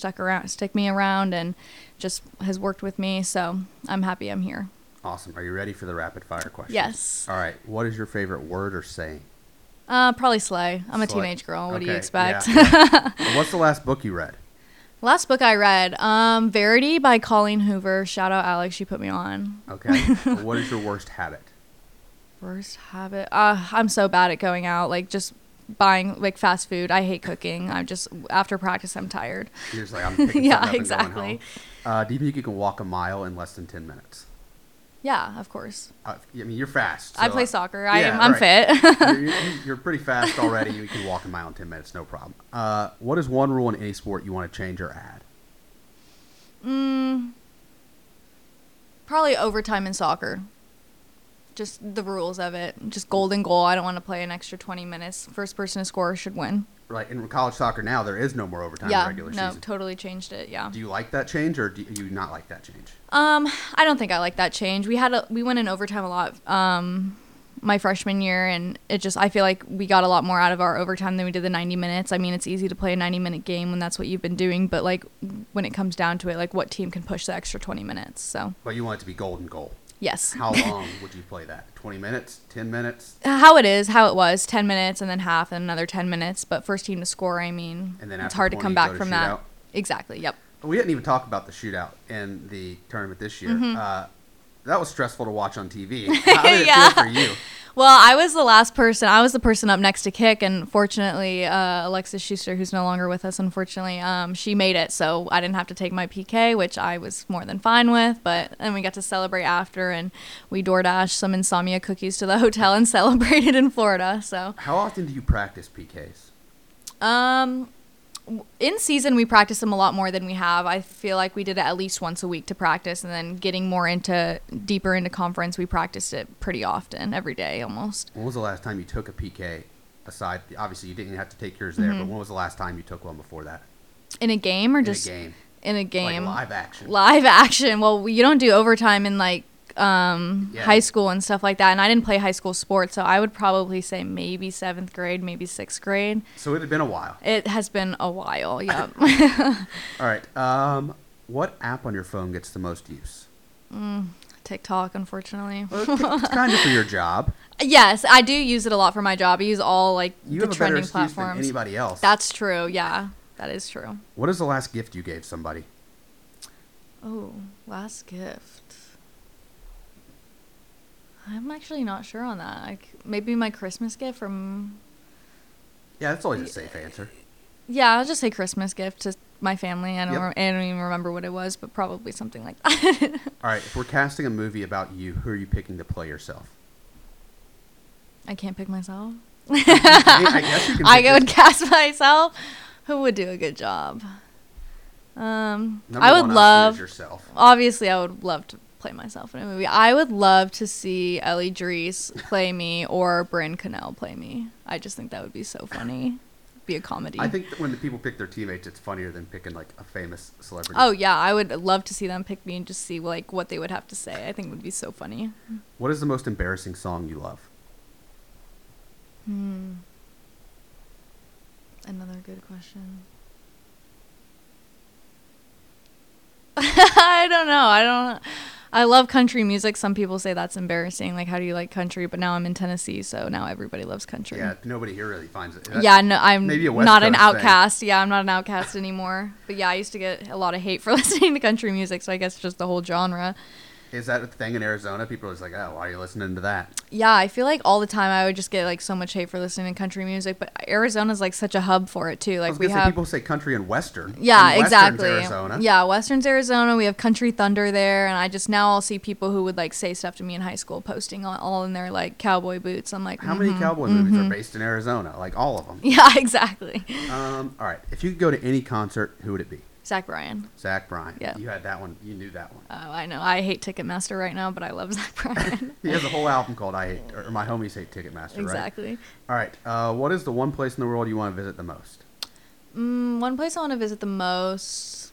stick me around, and just has worked with me. So I'm happy I'm here. Awesome. Are you ready for the rapid fire questions? Yes. All right. What is your favorite word or saying? Probably slay. I'm a teenage girl. What do you expect? Yeah. What's the last book you read? Last book I read, Verity by Colleen Hoover. Shout out, Alex. She put me on. Okay. What is your worst habit? Worst habit? I'm so bad at going out. Like, just buying, like, fast food. I hate cooking. I'm just, after practice, I'm tired. You're just like, I'm picking up and going home. Do you think you can walk a mile in less than 10 minutes? Yeah, of course. I mean, you're fast. So I play soccer. I'm fit. You're pretty fast already. You can walk a mile in 10 minutes, no problem. What is one rule in any sport you want to change or add? Probably overtime in soccer. Just the rules of it. Just golden goal. I don't want to play an extra 20 minutes. First person to score should win. Right. In college soccer now, there is no more overtime in regular season. Yeah, no, totally changed it, yeah. Do you like that change, or do you not like that change? I don't think I like that change. We went in overtime a lot my freshman year, and it just, I feel like we got a lot more out of our overtime than we did the 90 minutes. I mean, it's easy to play a 90-minute game when that's what you've been doing, but, like, when it comes down to it, like, what team can push the extra 20 minutes, so. But you want it to be golden goal. Yes. How long would you play that? 20 minutes? 10 minutes? How it was. 10 minutes and then half and another 10 minutes. But first team to score, I mean, and then it's hard to come back from that. Exactly, yep. But we didn't even talk about the shootout in the tournament this year. Mm-hmm. That was stressful to watch on TV. How did it feel for you? Well, I was the last person. I was the person up next to kick, and fortunately, Alexis Schuster, who's no longer with us, unfortunately, she made it, so I didn't have to take my PK, which I was more than fine with. But then we got to celebrate after, and we DoorDashed some insomnia cookies to the hotel and celebrated in Florida. So, how often do you practice PKs? In season, we practice them a lot more than we have. I feel like we did it at least once a week to practice, and then getting more deeper into conference, we practiced it pretty often, every day almost. When was the last time you took a PK aside? Obviously, you didn't have to take yours there, but when was the last time you took one before that? In a game or just? In a game. In a game. Like live action. Live action. Well, you don't do overtime in like high school and stuff like that, and I didn't play high school sports, so I would probably say maybe 7th grade, maybe 6th grade. So it had been a while. It has been a while, yeah. All right. What app on your phone gets the most use? TikTok, unfortunately. Well, it's kind of for your job. Yes, I do use it a lot for my job. I use all like you the trending platforms. You have a better excuse than anybody else. That's true, yeah. That is true. What is the last gift you gave somebody? Oh, last gift. I'm actually not sure on that. Like, maybe my Christmas gift from... Yeah, that's always a safe answer. Yeah, I'll just say Christmas gift to my family. I don't even remember what it was, but probably something like that. All right, if we're casting a movie about you, who are you picking to play yourself? I can't pick myself. I guess you can. I would cast myself. Who would do a good job? I would love. Yourself. Obviously, I would love to play myself in a movie. I would love to see Ellie Drees play me or Bryn Connell play me. I just think that would be so funny. Be a comedy. I think that when the people pick their teammates, it's funnier than picking like a famous celebrity. Oh yeah, I would love to see them pick me and just see like what they would have to say. I think it would be so funny. What is the most embarrassing song you love? Another good question. I don't know. I love country music. Some people say that's embarrassing. Like, how do you like country? But now I'm in Tennessee, so now everybody loves country. Yeah, nobody here really finds it. That's I'm maybe a West not Coast an outcast. Thing. Yeah, I'm not an outcast anymore. But yeah, I used to get a lot of hate for listening to country music, so I guess just the whole genre. Is that a thing in Arizona? People are just like, oh, why are you listening to that? Yeah, I feel like all the time I would just get like so much hate for listening to country music, but Arizona's like such a hub for it too. Like people say country and Western. Yeah, and exactly. Western's Arizona. Yeah, Western's Arizona. We have Country Thunder there, and I just now I'll see people who would like say stuff to me in high school posting all in their like cowboy boots. I'm like, how many cowboy movies are based in Arizona? Like all of them. Yeah, exactly. All right, if you could go to any concert, who would it be? Zach Bryan. Yeah. You had that one. You knew that one. Oh, I know. I hate Ticketmaster right now, but I love Zach Bryan. He has a whole album called I Hate, or My Homies Hate Ticketmaster, exactly. Right? Exactly. All right. What is the one place in the world you want to visit the most? One place I want to visit the most,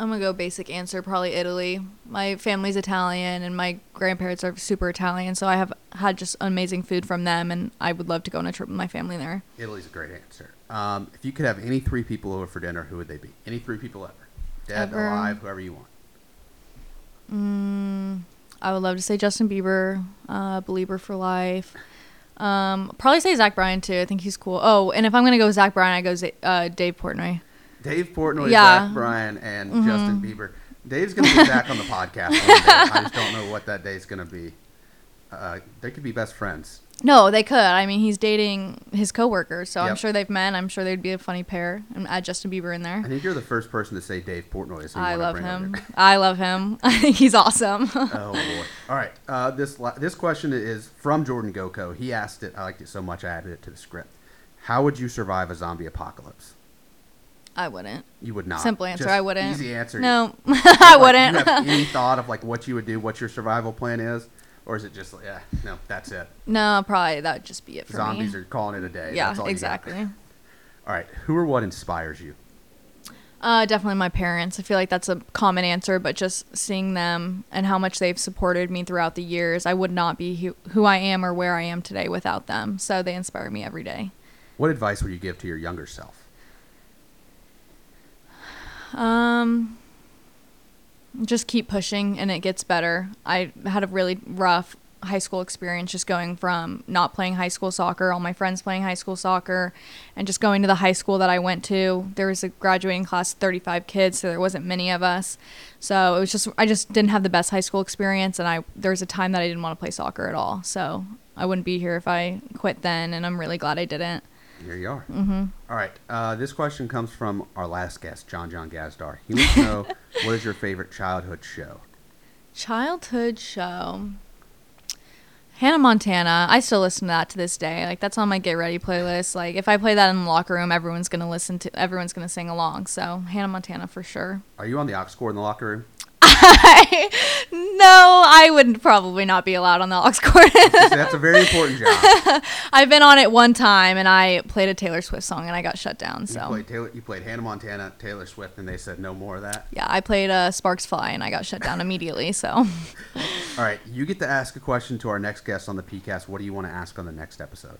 I'm going to go basic answer, probably Italy. My family's Italian, and my grandparents are super Italian, so I have had just amazing food from them, and I would love to go on a trip with my family there. Italy's a great answer. If you could have any three people over for dinner, who would they be? Any three people ever. Dead, alive, whoever you want. I would love to say Justin Bieber, Belieber for Life. Probably say Zach Bryan, too. I think he's cool. Oh, and if I'm going to go with Zach Bryan, I go Dave Portnoy. Dave Portnoy, yeah. Zach Bryan, and Justin Bieber. Dave's going to be back on the podcast one day. I just don't know what that day's going to be. They could be best friends. No, they could. I mean, he's dating his coworker, so yep. I'm sure they've met. I'm sure they'd be a funny pair. And add Justin Bieber in there. I think you're the first person to say Dave Portnoy. So I love him. I think he's awesome. Oh, boy. All right. This question is from Jordan Goko. He asked it. I liked it so much I added it to the script. How would you survive a zombie apocalypse? I wouldn't. You would not. Simple answer. Just I wouldn't. Easy answer. No, I wouldn't. Do you have any thought of like what you would do, what your survival plan is? Or is it just, that's it? No, probably that would just be it for me. Zombies are calling it a day. Yeah, exactly. All right. Who or what inspires you? Definitely my parents. I feel like that's a common answer, but just seeing them and how much they've supported me throughout the years, I would not be who I am or where I am today without them. So they inspire me every day. What advice would you give to your younger self? Just keep pushing and it gets better. I had a really rough high school experience just going from not playing high school soccer, all my friends playing high school soccer, and just going to the high school that I went to. There was a graduating class of 35 kids, so there wasn't many of us. So it was I just didn't have the best high school experience, and there was a time that I didn't want to play soccer at all. So I wouldn't be here if I quit then, and I'm really glad I didn't. Here you are. All right. This question comes from our last guest, John Gazdar. He wants to know, what is your favorite childhood show? Hannah Montana. I still listen to that to this day. Like, that's on my get ready playlist. Like, if I play that in the locker room, everyone's going to sing along. So Hannah Montana for sure. Are you on the aux cord in the locker room? No, I would probably not be allowed on the aux cord. That's a very important job. I've been on it one time, and I played a Taylor Swift song, and I got shut down. So you played Hannah Montana, Taylor Swift, and they said no more of that? Yeah, I played Sparks Fly, and I got shut down immediately. So, all right, you get to ask a question to our next guest on the PCast. What do you want to ask on the next episode?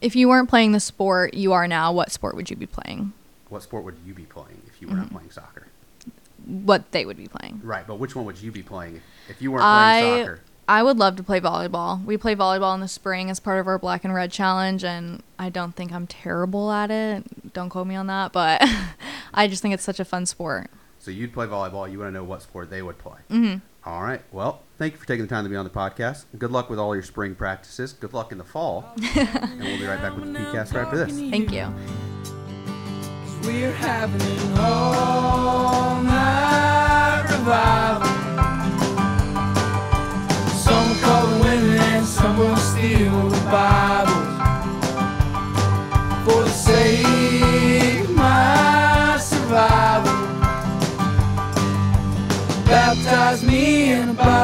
If you weren't playing the sport you are now, what sport would you be playing? What sport would you be playing if you were not playing soccer? What they would be playing. Right, but which one would you be playing if you weren't playing soccer? I would love to play volleyball. We play volleyball in the spring as part of our Black and Red Challenge, and I don't think I'm terrible at it. Don't quote me on that, but I just think it's such a fun sport. So you'd play volleyball. You want to know what sport they would play. All right. Well, thank you for taking the time to be on the podcast. Good luck with all your spring practices. Good luck in the fall. And we'll be right back with the podcast right after this. Thank you. We're having an all-night revival. Some call the women, some will steal the Bible.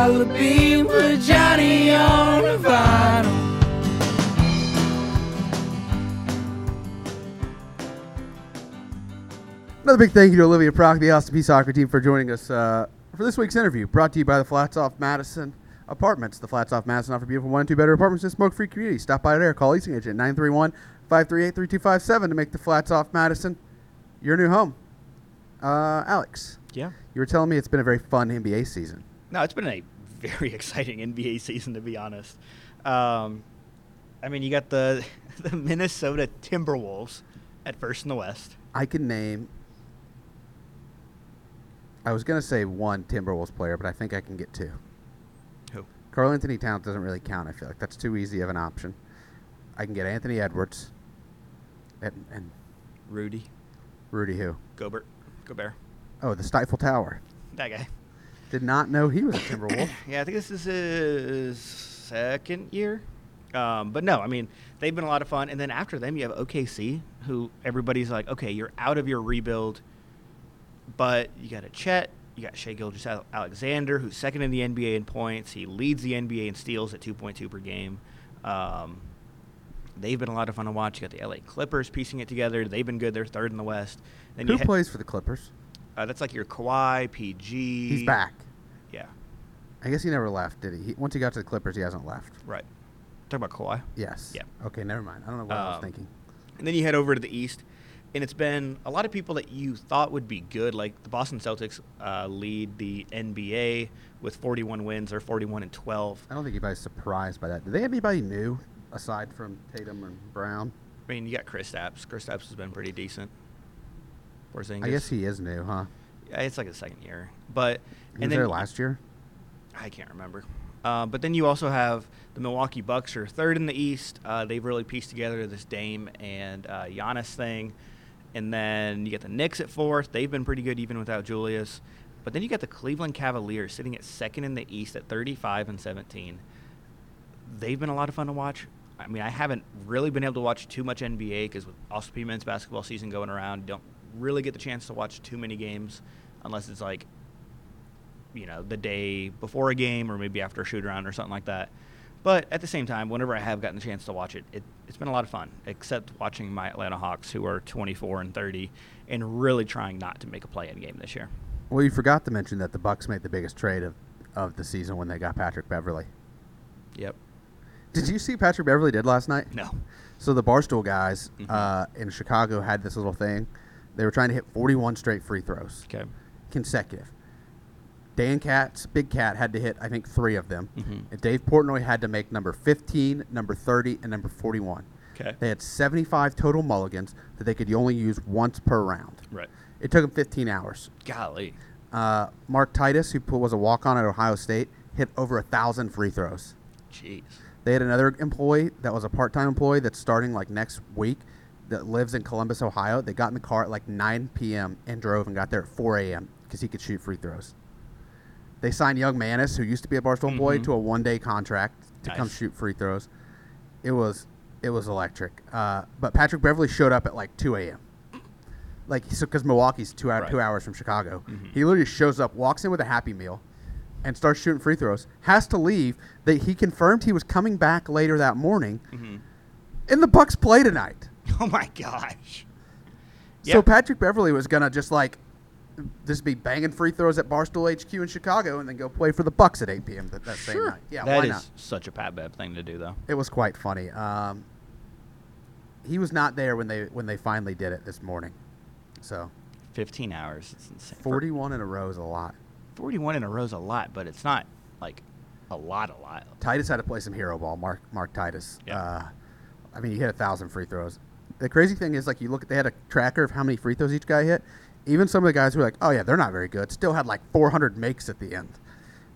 dollar beam, put Johnny on a vinyl. Another big thank you to Olivia Prock, the Austin Peay soccer team, for joining us for this week's interview, brought to you by the Flats Off Madison Apartments. The Flats Off Madison offer beautiful 1- and 2-bedroom apartments in a smoke-free community. Stop by there, call leasing agent 931-538-3257 to make the Flats Off Madison your new home. Alex. Yeah. You were telling me it's been a very fun NBA season. No, it's been a very exciting NBA season, to be honest. I mean, you got the Minnesota Timberwolves at first in the West. I can name – I was going to say one Timberwolves player, but I think I can get two. Who? Karl Anthony Towns doesn't really count, I feel like. That's too easy of an option. I can get Anthony Edwards and Rudy. Rudy who? Gobert. Oh, the Stifle Tower. That guy. Did not know he was a Timberwolf. Yeah, I think this is his second year. But no, I mean, they've been a lot of fun. And then after them, you have OKC, who everybody's like, okay, you're out of your rebuild. But you got a Chet. You got Shai Gilgeous-Alexander, who's second in the NBA in points. He leads the NBA in steals at 2.2 per game. They've been a lot of fun to watch. You got the LA Clippers piecing it together. They've been good. They're third in the West. Then who plays for the Clippers? That's like your Kawhi, PG. He's back. Yeah. I guess he never left, did he? Once he got to the Clippers, he hasn't left. Right. Talking about Kawhi? Yes. Yeah. Okay, never mind. I don't know what I was thinking. And then you head over to the East, and it's been a lot of people that you thought would be good. Like the Boston Celtics lead the NBA with 41 wins. They're 41-12. I don't think anybody's surprised by that. Do they have anybody new aside from Tatum and Brown? I mean, you got Chris Stapps. Chris Stapps has been pretty decent. I guess he is new, huh? It's like his second year. But he was there last year? I can't remember. But then you also have the Milwaukee Bucks, who are third in the East. They've really pieced together this Dame and Giannis thing. And then you get the Knicks at fourth. They've been pretty good even without Julius. But then you got the Cleveland Cavaliers sitting at second in the East at 35-17. They've been a lot of fun to watch. I mean, I haven't really been able to watch too much NBA because with Austin Peay men's basketball season going around, you don't really get the chance to watch too many games unless it's like, you know, the day before a game or maybe after a shoot-around or something like that. But at the same time, whenever I have gotten the chance to watch it, it's been a lot of fun, except watching my Atlanta Hawks, who are 24-30 and really trying not to make a play-in game this year. Well, you forgot to mention that the Bucks made the biggest trade of the season when they got Patrick Beverley. Yep. Did you see Patrick Beverley did last night? No. So the Barstool guys in Chicago had this little thing. They were trying to hit 41 straight free throws. Okay. Consecutive. Dan Katz, Big Cat, had to hit, I think, 3 of them. Mm-hmm. And Dave Portnoy had to make number 15, number 30, and number 41. Okay. They had 75 total mulligans that they could only use once per round. Right. It took them 15 hours. Golly. Mark Titus, who was a walk-on at Ohio State, hit over 1,000 free throws. Jeez. They had another employee that was a part-time employee that's starting, like, next week, that lives in Columbus, Ohio. They got in the car at like 9 p.m. and drove and got there at 4 a.m. because he could shoot free throws. They signed Young Manis, who used to be a Barstool boy, to a one-day contract to come shoot free throws. It was electric. But Patrick Beverley showed up at like 2 a.m. Like, because Milwaukee's 2 hours from Chicago. Mm-hmm. He literally shows up, walks in with a Happy Meal, and starts shooting free throws. Has to leave. He confirmed he was coming back later that morning. Mm-hmm. And the Bucks play tonight. Oh, my gosh. Yeah. So Patrick Beverley was going to just be banging free throws at Barstool HQ in Chicago and then go play for the Bucks at 8 p.m. that same night. Yeah, why not? That is such a Pat Bev thing to do, though. It was quite funny. He was not there when they finally did it this morning. So 15 hours. It's insane. 41 in a row is a lot. 41 in a row is a lot, but it's not, like, a lot. Titus had to play some hero ball, Mark Titus. Yeah. I mean, he hit 1,000 free throws. The crazy thing is, like, you look, they had a tracker of how many free throws each guy hit. Even some of the guys who were like, oh, yeah, they're not very good, still had like 400 makes at the end.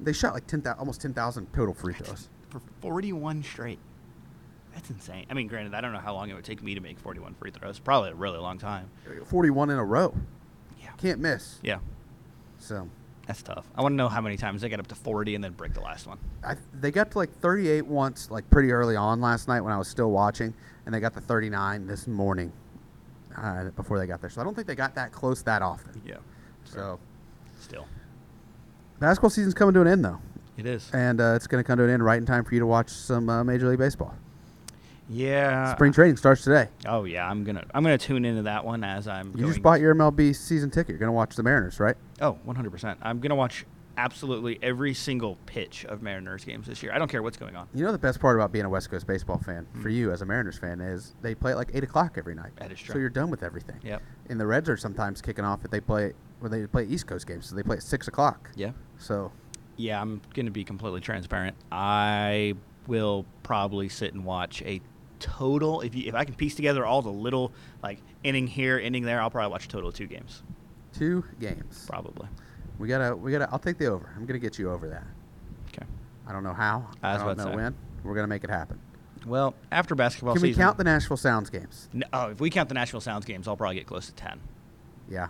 They shot like almost 10,000 total free throws. For 41 straight. That's insane. I mean, granted, I don't know how long it would take me to make 41 free throws. Probably a really long time. 41 in a row. Yeah. Can't miss. Yeah. So. That's tough. I want to know how many times they got up to 40 and then break the last one. They got to, like, 38 once, like, pretty early on last night when I was still watching, and they got to 39 this morning before they got there. So I don't think they got that close that often. Yeah. So. Still. Basketball season's coming to an end, though. It is. And it's going to come to an end right in time for you to watch some Major League Baseball. Yeah. Spring training starts today. Oh, yeah. I'm gonna tune into that one as I'm going. You just bought your MLB season ticket. You're going to watch the Mariners, right? Oh, 100%. I'm going to watch absolutely every single pitch of Mariners games this year. I don't care what's going on. You know the best part about being a West Coast baseball fan, for you as a Mariners fan, is they play at like 8 o'clock every night. That is true. So you're done with everything. Yep. And the Reds are sometimes kicking off if they play East Coast games, so they play at 6 o'clock. Yeah. So... yeah, I'm going to be completely transparent. I will probably sit and watch a total, if I can piece together all the little, like, inning here, inning there, I'll probably watch a total of 2 games. 2 games. Probably. We gotta. I'll take the over. I'm going to get you over that. Okay. I don't know how. I don't know when. We're going to make it happen. Well, after basketball season. Can we count the Nashville Sounds games? No, if we count the Nashville Sounds games, I'll probably get close to 10. Yeah.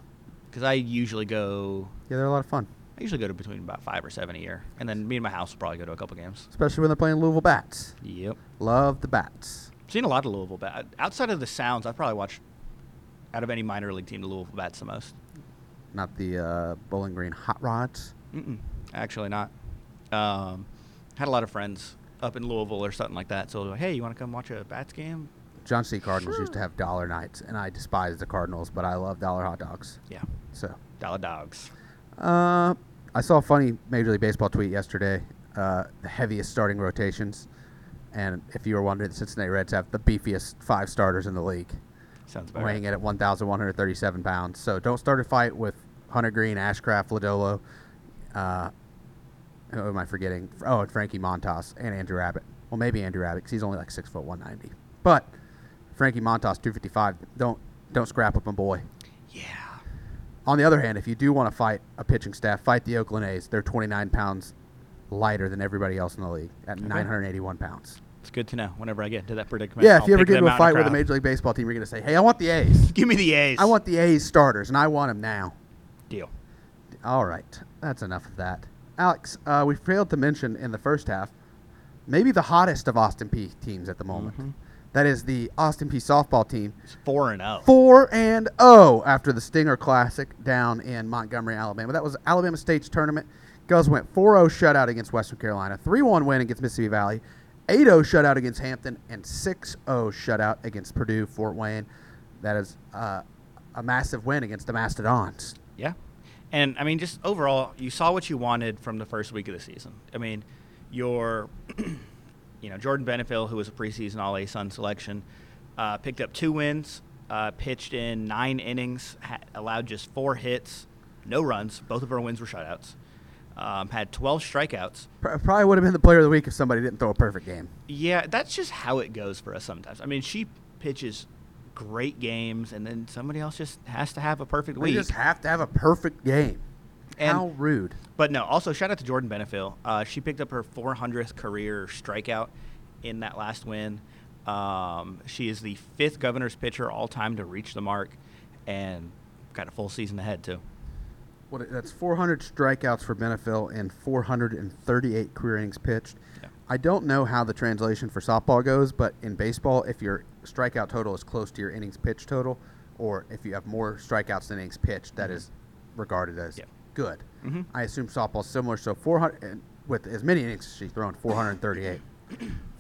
Because I usually go. Yeah, they're a lot of fun. I usually go to between about 5 or 7 a year. And then me and my house will probably go to a couple games. Especially when they're playing Louisville Bats. Yep. Love the Bats. Seen a lot of Louisville Bats. Outside of the Sounds, I've probably watched, out of any minor league team, the Louisville Bats the most. Not the Bowling Green Hot Rods? Mm-mm. Actually not. Had a lot of friends up in Louisville or something like that. So, like, hey, you want to come watch a Bats game? John C. Cardinals used to have dollar nights, and I despise the Cardinals, but I love dollar hot dogs. Yeah. So dollar dogs. I saw a funny Major League Baseball tweet yesterday, the heaviest starting rotations. And if you were wondering, the Cincinnati Reds have the beefiest 5 starters in the league. Sounds about weighing it at 1,137 pounds. So don't start a fight with Hunter Green, Ashcraft, Lodolo. Who am I forgetting? Oh, and Frankie Montas and Andrew Abbott. Well, maybe Andrew Abbott because he's only like 6 foot 190. But Frankie Montas, 255. Don't scrap with my boy. Yeah. On the other hand, if you do want to fight a pitching staff, fight the Oakland A's. They're 29 pounds lighter than everybody else in the league at 981 pounds. It's good to know whenever I get to that predicament. Yeah, if you ever get into a fight with a Major League Baseball team, you're going to say, hey, I want the A's. Give me the A's. I want the A's starters, and I want them now. Deal. All right. That's enough of that. Alex, we failed to mention in the first half maybe the hottest of Austin Peay teams at the moment. Mm-hmm. That is the Austin Peay softball team. It's 4-0. 4-0 after the Stinger Classic down in Montgomery, Alabama. That was Alabama State's tournament. Girls went 4-0 shutout against Western Carolina, 3-1 win against Mississippi Valley, 8-0 shutout against Hampton, and 6-0 shutout against Purdue, Fort Wayne. That is a massive win against the Mastodons. Yeah. And, I mean, just overall, you saw what you wanted from the first week of the season. I mean, your... you know, Jordan Benefield, who was a preseason All-A Sun selection, picked up 2 wins, pitched in 9 innings, allowed just 4 hits, no runs. Both of her wins were shutouts. Had 12 strikeouts. Probably would have been the player of the week if somebody didn't throw a perfect game. Yeah, that's just how it goes for us sometimes. I mean, she pitches great games, and then somebody else just has to have a perfect week. They just have to have a perfect game. And, how rude. But, no, also shout out to Jordan Benefield. She picked up her 400th career strikeout in that last win. She is the 5th Governor's pitcher all-time to reach the mark and got a full season ahead, too. Well, that's 400 strikeouts for Benefield and 438 career innings pitched. Yeah. I don't know how the translation for softball goes, but in baseball, if your strikeout total is close to your innings pitch total or if you have more strikeouts than innings pitched, that is regarded as good. Mm-hmm. I assume softball's similar. So 400 with as many innings as she's thrown, 438.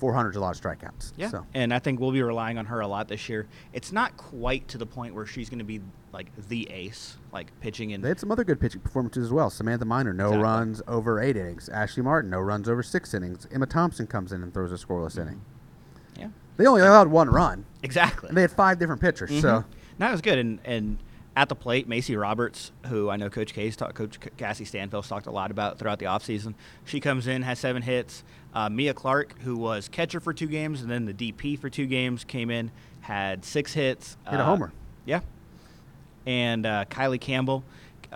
400's a lot of strikeouts. Yeah, so. And I think we'll be relying on her a lot this year. It's not quite to the point where she's going to be like the ace, like pitching in. They had some other good pitching performances as well. Samantha Miner, runs over 8 innings. Ashley Martin, no runs over 6 innings. Emma Thompson comes in and throws a scoreless inning. Yeah, they only allowed 1 run. Exactly. And they had 5 different pitchers. Mm-hmm. So that was good. And at the plate, Macy Roberts, who I know Coach Cassie Stanfield's talked a lot about throughout the offseason, she comes in, has 7 hits. Mia Clark, who was catcher for 2 games and then the DP for 2 games, came in, had 6 hits. Hit a homer. Yeah. And Kylie Campbell,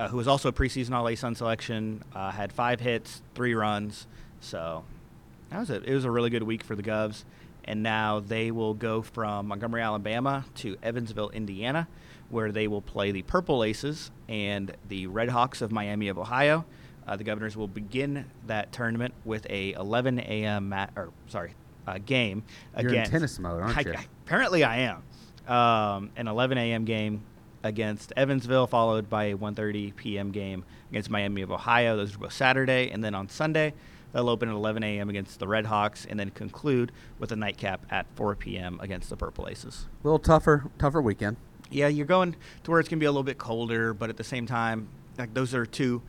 who was also a preseason All-A Sun selection, had 5 hits, 3 runs. So that was it. It was a really good week for the Govs. And now they will go from Montgomery, Alabama to Evansville, Indiana, where they will play the Purple Aces and the Red Hawks of Miami of Ohio. The Governors will begin that tournament with a 11 a.m. game. You're in tennis mode, aren't you? Apparently I am. An 11 a.m. game against Evansville, followed by a 1:30 p.m. game against Miami of Ohio. Those will go Saturday. And then on Sunday, That'll open at 11 a.m. against the Red Hawks and then conclude with a nightcap at 4 p.m. against the Purple Aces. A little tougher weekend. Yeah, you're going to where it's going to be a little bit colder, but at the same time, like, those are two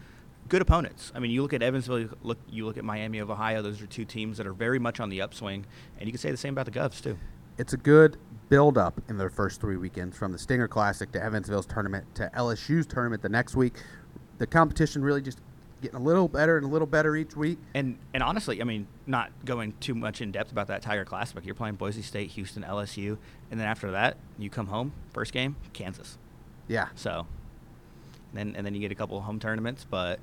good opponents. I mean, you look at Evansville, you look at Miami of Ohio. Those are two teams that are very much on the upswing, and you can say the same about the Govs too. It's a good build-up in their first three weekends, from the Stinger Classic to Evansville's tournament to LSU's tournament the next week. The competition really just getting a little better and a little better each week. And honestly, I mean, not going too much in depth about that Tiger Classic, but you're playing Boise State, Houston, LSU, and then after that, you come home, first game, Kansas. Yeah. So, and then you get a couple of home tournaments, but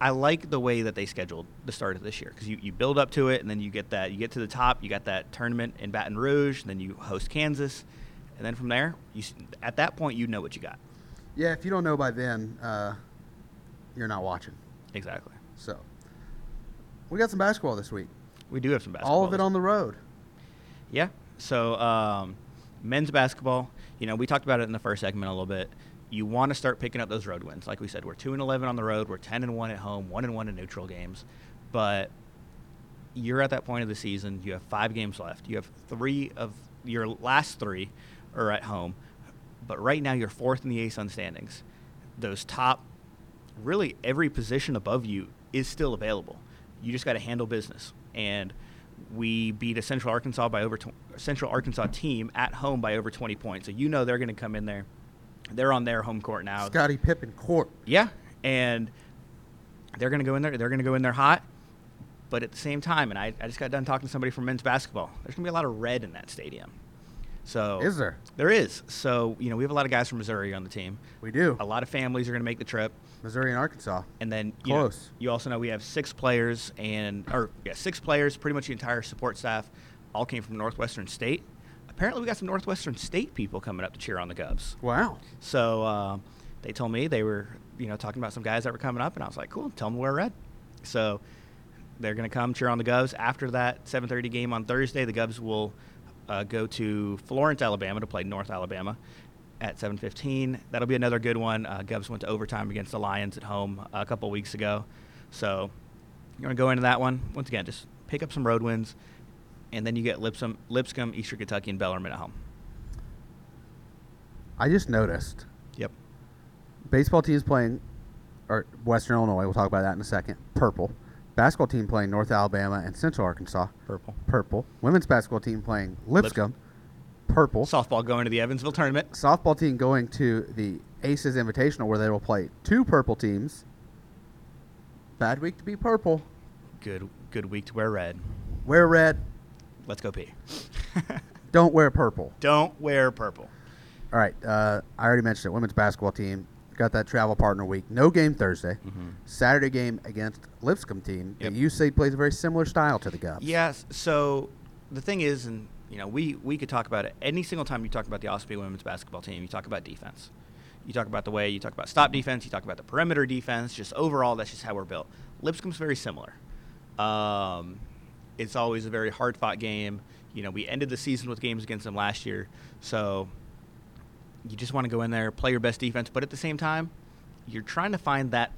I like the way that they scheduled the start of this year, because you build up to it, and then you get to the top, you got that tournament in Baton Rouge, and then you host Kansas, and then from there, at that point, you know what you got. Yeah, if you don't know by then, you're not watching. Exactly. So, we got some basketball this week. We do have some basketball. All of it on the road. Yeah. So, men's basketball, you know, we talked about it in the first segment a little bit. You want to start picking up those road wins. Like we said, we're 2-11 on the road. We're 10-1 at home, 1-1 in neutral games. But you're at that point of the season. You have 5 games left. You have 3 of your last 3 are at home. But right now you're 4th in the ASUN standings. Those top, really every position above you is still available. You just got to handle business. And we beat a Central Arkansas team at home by over 20 points. So you know they're going to come in there. They're on their home court now. Scottie Pippen court. Yeah, and they're going to go in there. They're going to go in there hot, but at the same time, and I just got done talking to somebody from men's basketball, there's going to be a lot of red in that stadium. So is there? There is. So, you know, we have a lot of guys from Missouri on the team. We do. A lot of families are going to make the trip. Missouri and Arkansas. And then close. You also know we have 6 players, pretty much the entire support staff, all came from Northwestern State. Apparently, we got some Northwestern State people coming up to cheer on the Govs. Wow. So they told me they were, you know, talking about some guys that were coming up, and I was like, cool, tell them to wear red. So they're going to come cheer on the Govs. After that 7:30 game on Thursday, the Govs will go to Florence, Alabama to play North Alabama at 7:15. That'll be another good one. Govs went to overtime against the Lions at home a couple weeks ago. So you're going to go into that one. Once again, just pick up some road wins. And then you get Lipscomb, Eastern Kentucky, and Bellarmine at home. I just noticed. Yep. Baseball team is playing Western Illinois. We'll talk about that in a second. Purple. Basketball team playing North Alabama and Central Arkansas. Purple. Women's basketball team playing Lipscomb. Purple. Softball going to the Evansville tournament. Softball team going to the Aces Invitational, where they will play 2 purple teams. Bad week to be purple. Good week to wear red. Wear red. Let's go pee. Don't wear purple. Don't wear purple. All right. I already mentioned it. Women's basketball team got that travel partner week. No game Thursday. Mm-hmm. Saturday game against Lipscomb team. Yep. The UC plays a very similar style to the Govs. Yes. So the thing is, and you know, we could talk about it any single time you talk about the Austin Peay women's basketball team. You talk about defense. You talk about the way you talk about stop defense. You talk about the perimeter defense. Just overall, that's just how we're built. Lipscomb's very similar. It's always a very hard-fought game. You know, we ended the season with games against them last year. So you just want to go in there, play your best defense. But at the same time, you're trying to find that.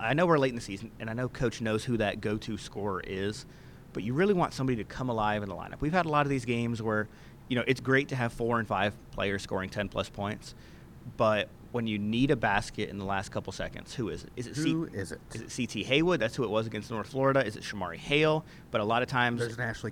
I know we're late in the season, and I know Coach knows who that go-to scorer is. But you really want somebody to come alive in the lineup. We've had a lot of these games where, you know, it's great to have 4 and 5 players scoring 10-plus points. But when you need a basket in the last couple seconds, who is it? Is it C.T. Hayward? That's who it was against North Florida. Is it Shamari Hale? But a lot of times there's an Ashley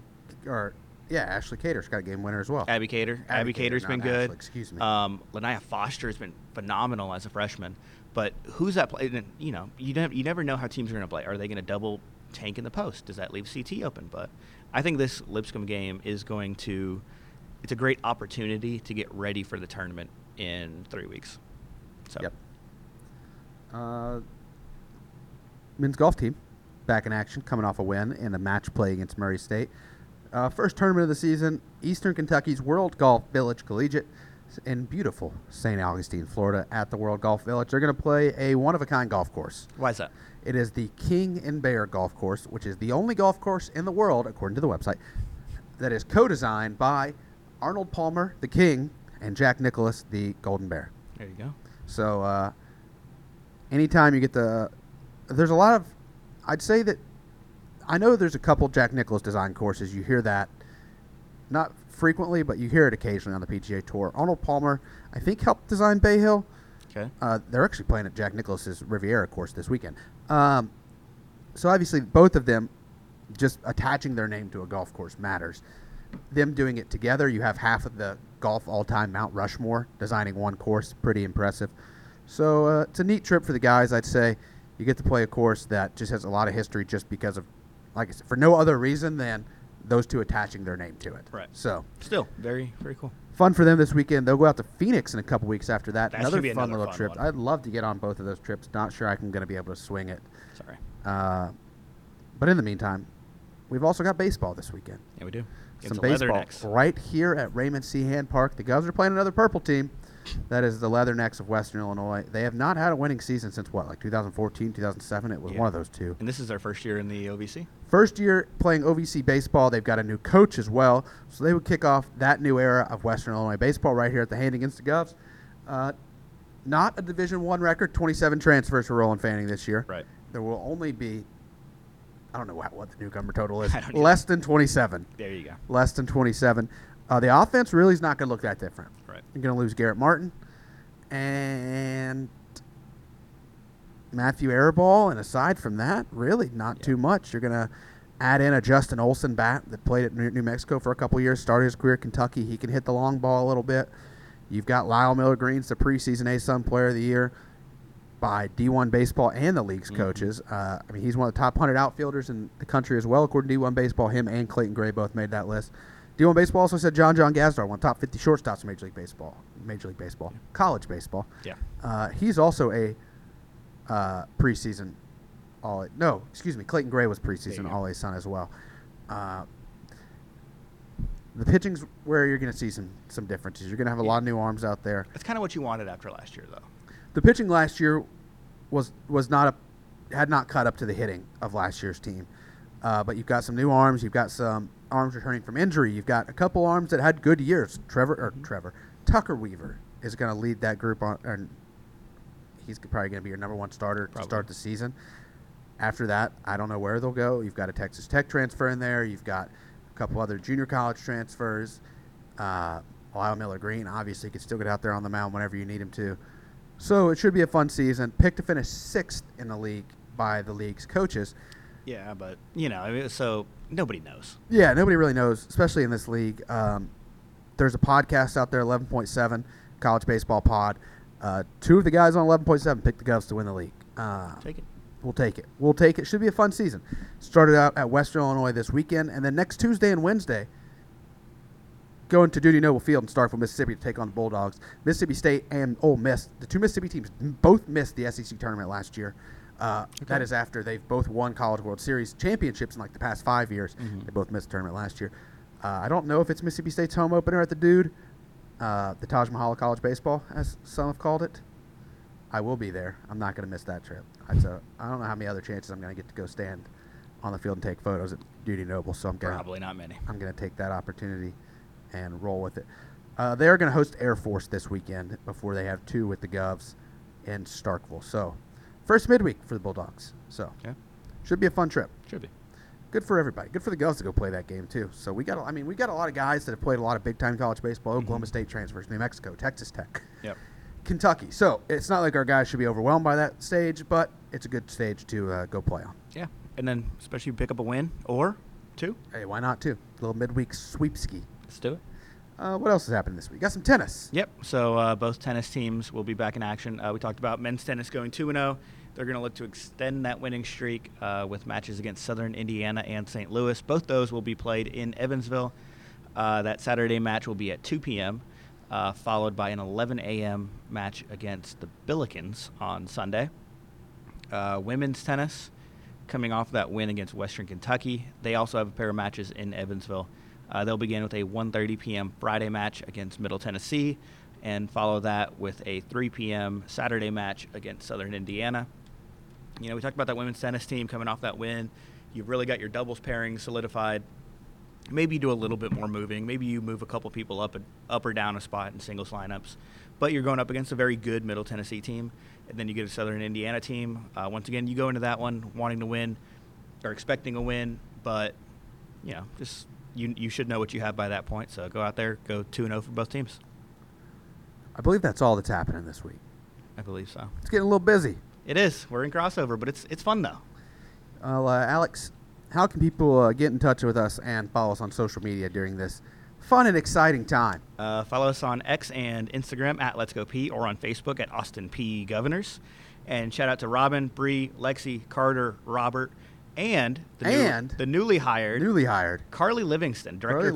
Cater's got a game winner as well. Abby Cater. Abby Cater's been good. Ashley, excuse me. Lanaya Foster's been phenomenal as a freshman. But who's that play? You know, you never know how teams are going to play. Are they going to double tank in the post? Does that leave C.T. open? But I think this Lipscomb game is going to – it's a great opportunity to get ready for the tournament in 3 weeks. So. Yep. Men's golf team back in action, coming off a win in a match play against Murray State. First tournament of the season, Eastern Kentucky's World Golf Village Collegiate in beautiful St. Augustine, Florida, at the World Golf Village. They're going to play a one-of-a-kind golf course. Why is that? It is the King and Bear Golf Course, which is the only golf course in the world, according to the website, that is co-designed by Arnold Palmer, the King, and Jack Nicklaus, the Golden Bear. There you go. So anytime you get there's a lot of, I'd say that I know there's a couple Jack Nicklaus design courses. You hear that not frequently, but you hear it occasionally on the PGA Tour. Arnold Palmer, I think, helped design Bay Hill. Okay. They're actually playing at Jack Nicklaus's Riviera course this weekend. So obviously both of them, just attaching their name to a golf course matters. Them doing it together, you have half of the golf all-time Mount Rushmore designing one course. Pretty impressive. So it's a neat trip for the guys, I'd say. You get to play a course that just has a lot of history just because of, like I said, for no other reason than those two attaching their name to it. Right. So still very, very cool. Fun for them this weekend. They'll go out to Phoenix in a couple weeks after that. Another fun little trip. I'd love to get on both of those trips. Not sure I'm going to be able to swing it. Sorry. But in the meantime, we've also got baseball this weekend. Yeah, we do. Some baseball right here at Raymond C. Hand Park. The Govs are playing another purple team. That is the Leathernecks of Western Illinois. They have not had a winning season since, what, like 2014, 2007? It was one of those two. And this is their first year in the OVC? First year playing OVC baseball. They've got a new coach as well. So they would kick off that new era of Western Illinois baseball right here at the hand against the Govs. Not a Division I record. 27 transfers for Roland Fanning this year. Right. There will only be... I don't know what the newcomer total is. Less than 27. There you go. Less than 27. The offense really is not going to look that different. Right. You're going to lose Garrett Martin and Matthew Aribal. And aside from that, really not too much. You're going to add in a Justin Olsen bat that played at New Mexico for a couple years, started his career at Kentucky. He can hit the long ball a little bit. You've got Lyle Miller-Greens, the preseason A-Sun Player of the Year by D1 Baseball and the league's coaches. I mean, he's one of the top 100 outfielders in the country as well. According to D1 Baseball, him and Clayton Gray both made that list. D1 Baseball also said John Gazdar, one of the top 50 shortstops in Major League Baseball, college baseball. Yeah. He's also a preseason all – no, excuse me, Clayton Gray was preseason All-A-Sun as well. The pitching's where you're going to see some differences. You're going to have a lot of new arms out there. That's kind of what you wanted after last year, though. The pitching last year had not caught up to the hitting of last year's team. But you've got some new arms. You've got some arms returning from injury. You've got a couple arms that had good years. Tucker Weaver is going to lead that group on, and he's probably going to be your number one starter to start the season. After that, I don't know where they'll go. You've got a Texas Tech transfer in there. You've got a couple other junior college transfers. Lyle Miller-Green obviously can still get out there on the mound whenever you need him to. So it should be a fun season. Picked to finish 6th in the league by the league's coaches. Yeah, but, you know, I mean, so nobody knows. Yeah, nobody really knows, especially in this league. There's a podcast out there, 11.7, College Baseball Pod. Two of the guys on 11.7 picked the Govs to win the league. Take it. We'll take it. Should be a fun season. Started out at Western Illinois this weekend, and then next Tuesday and Wednesday, going to Duty Noble Field in Starkville, Mississippi to take on the Bulldogs. Mississippi State and Ole Miss, the two Mississippi teams, both missed the SEC tournament last year. That is after they've both won College World Series championships in like the past 5 years. Mm-hmm. They both missed the tournament last year. I don't know if it's Mississippi State's home opener at the Dude, the Taj Mahal of college baseball, as some have called it. I will be there. I'm not going to miss that trip. I don't know how many other chances I'm going to get to go stand on the field and take photos at Duty Noble, so I'm going to probably not many. I'm going to take that opportunity and roll with it. They are going to host Air Force this weekend before they have two with the Govs in Starkville. So, first midweek for the Bulldogs. So, should be a fun trip. Should be. Good for everybody. Good for the Govs to go play that game, too. So, we got a lot of guys that have played a lot of big-time college baseball. Mm-hmm. Oklahoma State transfers, New Mexico, Texas Tech, Kentucky. So, it's not like our guys should be overwhelmed by that stage, but it's a good stage to go play on. Yeah, and then especially pick up a win or two. Hey, why not two? A little midweek sweep-ski. Let's do it. What else is happening this week? Got some tennis. Yep. So both tennis teams will be back in action. We talked about men's tennis going 2-0. They're going to look to extend that winning streak with matches against Southern Indiana and St. Louis. Both those will be played in Evansville. That Saturday match will be at 2 p.m., followed by an 11 a.m. match against the Billikens on Sunday. Women's tennis coming off that win against Western Kentucky. They also have a pair of matches in Evansville. They'll begin with a 1:30 p.m. Friday match against Middle Tennessee and follow that with a 3 p.m. Saturday match against Southern Indiana. You know, we talked about that women's tennis team coming off that win. You've really got your doubles pairing solidified. Maybe you do a little bit more moving. Maybe you move a couple people up or down a spot in singles lineups. But you're going up against a very good Middle Tennessee team, and then you get a Southern Indiana team. Once again, you go into that one wanting to win. are expecting a win, but you know, just you should know what you have by that point. So go out there, go 2-0 for both teams. I believe that's all that's happening this week. I believe so. It's getting a little busy. It is. We're in crossover, but it's fun though. Alex, how can people get in touch with us and follow us on social media during this fun and exciting time? Follow us on X and Instagram at Let's Go P, or on Facebook at Austin P Governors. And shout out to Robin, Bree, Lexi, Carter, Robert, and the newly hired Carly Livingston, Director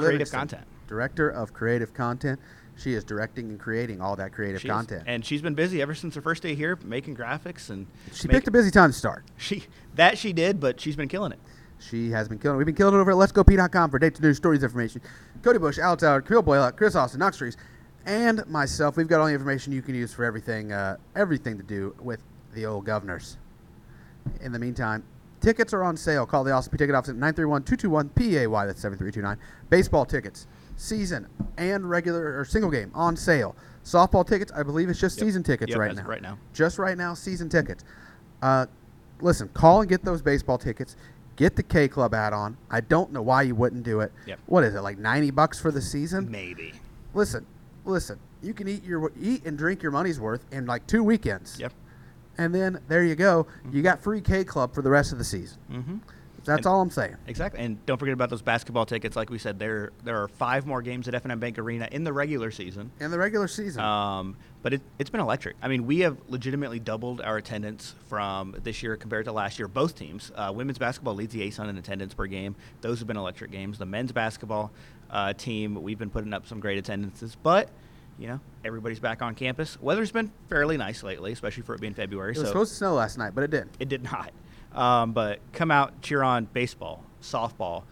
of Creative Content. She is directing and creating all that creative content. And she's been busy ever since her first day here, making graphics. And she picked a busy time to start. She did, but she's been killing it. She has been killing it. We've been killing it over at Let'sGoP.com for dates, news, stories, information. Cody Bush, Alex Howard, Camille Boylock, Chris Austin, Knox Trees, and myself. We've got all the information you can use for everything to do with the old Governors. In the meantime, tickets are on sale. Call the Austin Peay Ticket Office at 931-221-PAY. That's 73829. Baseball tickets, season and regular or single game, on sale. Softball tickets, I believe it's just season tickets right now. Right now. Just right now, season tickets. Listen, call and get those baseball tickets. Get the K Club add-on. I don't know why you wouldn't do it. Yep. What is it, like $90 for the season? Maybe. Listen. You can eat and drink your money's worth in like 2 weekends. Yep. And then there you go. Mm-hmm. You got free K Club for the rest of the season. Mm-hmm. That's all I'm saying. Exactly. And don't forget about those basketball tickets. Like we said, there are 5 more games at F&M Bank Arena in the regular season. But it's been electric. I mean, we have legitimately doubled our attendance from this year compared to last year. Both teams. Women's basketball leads the ASUN in attendance per game. Those have been electric games. The men's basketball team, we've been putting up some great attendances. But, you know, everybody's back on campus. Weather's been fairly nice lately, especially for it being February. It was supposed to snow last night, but it didn't. It did not. But come out, cheer on baseball, softball,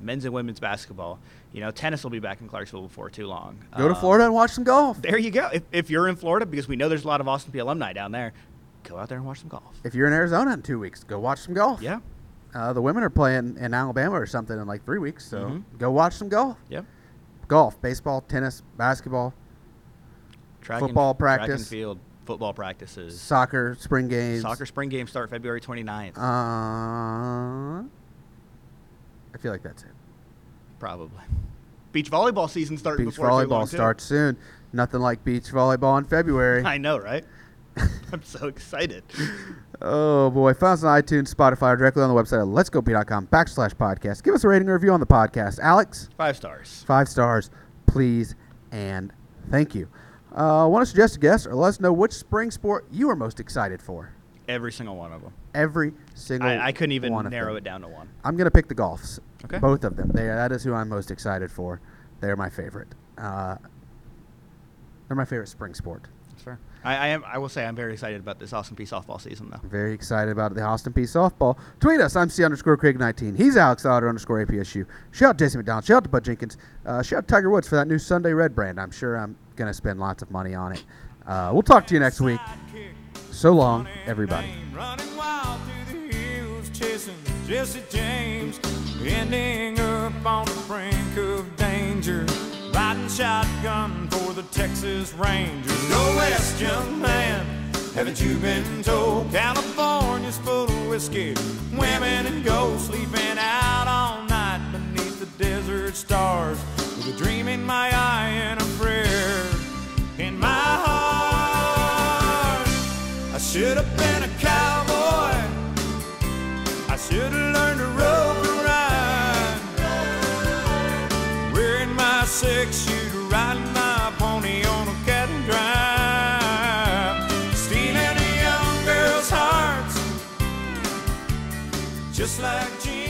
men's and women's basketball. You know, tennis will be back in Clarksville before too long. Go to Florida and watch some golf. There you go. If you're in Florida, because we know there's a lot of Austin Peay alumni down there, go out there and watch some golf. If you're in Arizona in 2 weeks, go watch some golf. Yeah. The women are playing in Alabama or something in like 3 weeks, so go watch some golf. Yep. Golf, baseball, tennis, basketball, track and field. Football practices. Soccer spring games start February 29th. I feel like that's it. Probably. Beach volleyball season starts before volleyball too long, starts soon. Nothing like beach volleyball in February. I know, right? I'm so excited. Oh, boy. Find us on iTunes, Spotify, or directly on the website at letsgop.com/podcast. Give us a rating or review on the podcast. Alex? 5 stars. 5 stars, please and thank you. Want to suggest a guest or let us know which spring sport you are most excited for? Every single one of them. I couldn't even narrow it down to one. I'm going to pick the golfs. Okay. Both of them. That is who I'm most excited for. They're my favorite. They're my favorite spring sport. That's fair. I will say I'm very excited about this Austin Peay softball season, though. Very excited about the Austin Peay softball. Tweet us. I'm C_Craig19. He's Alex_APSU. Shout out Jason McDonald. Shout out to Bud Jenkins. Shout out Tiger Woods for that new Sunday Red brand. I'm sure I'm going to spend lots of money on it. We'll talk to you next week. So long, everybody. Running wild through the hills, chasing Jesse James, ending up on the brink of danger. Riding shotgun for the Texas Rangers. Go west, young man, haven't you been told? California's full of whiskey, women and gold. Sleeping out all night beneath the desert stars, with a dream in my eye and a prayer in my heart. I should have been a cowboy, I should have learned to rope and ride, wearing my 6-shooter, riding my pony on a cat and drive, stealing a young girl's heart, just like Jim.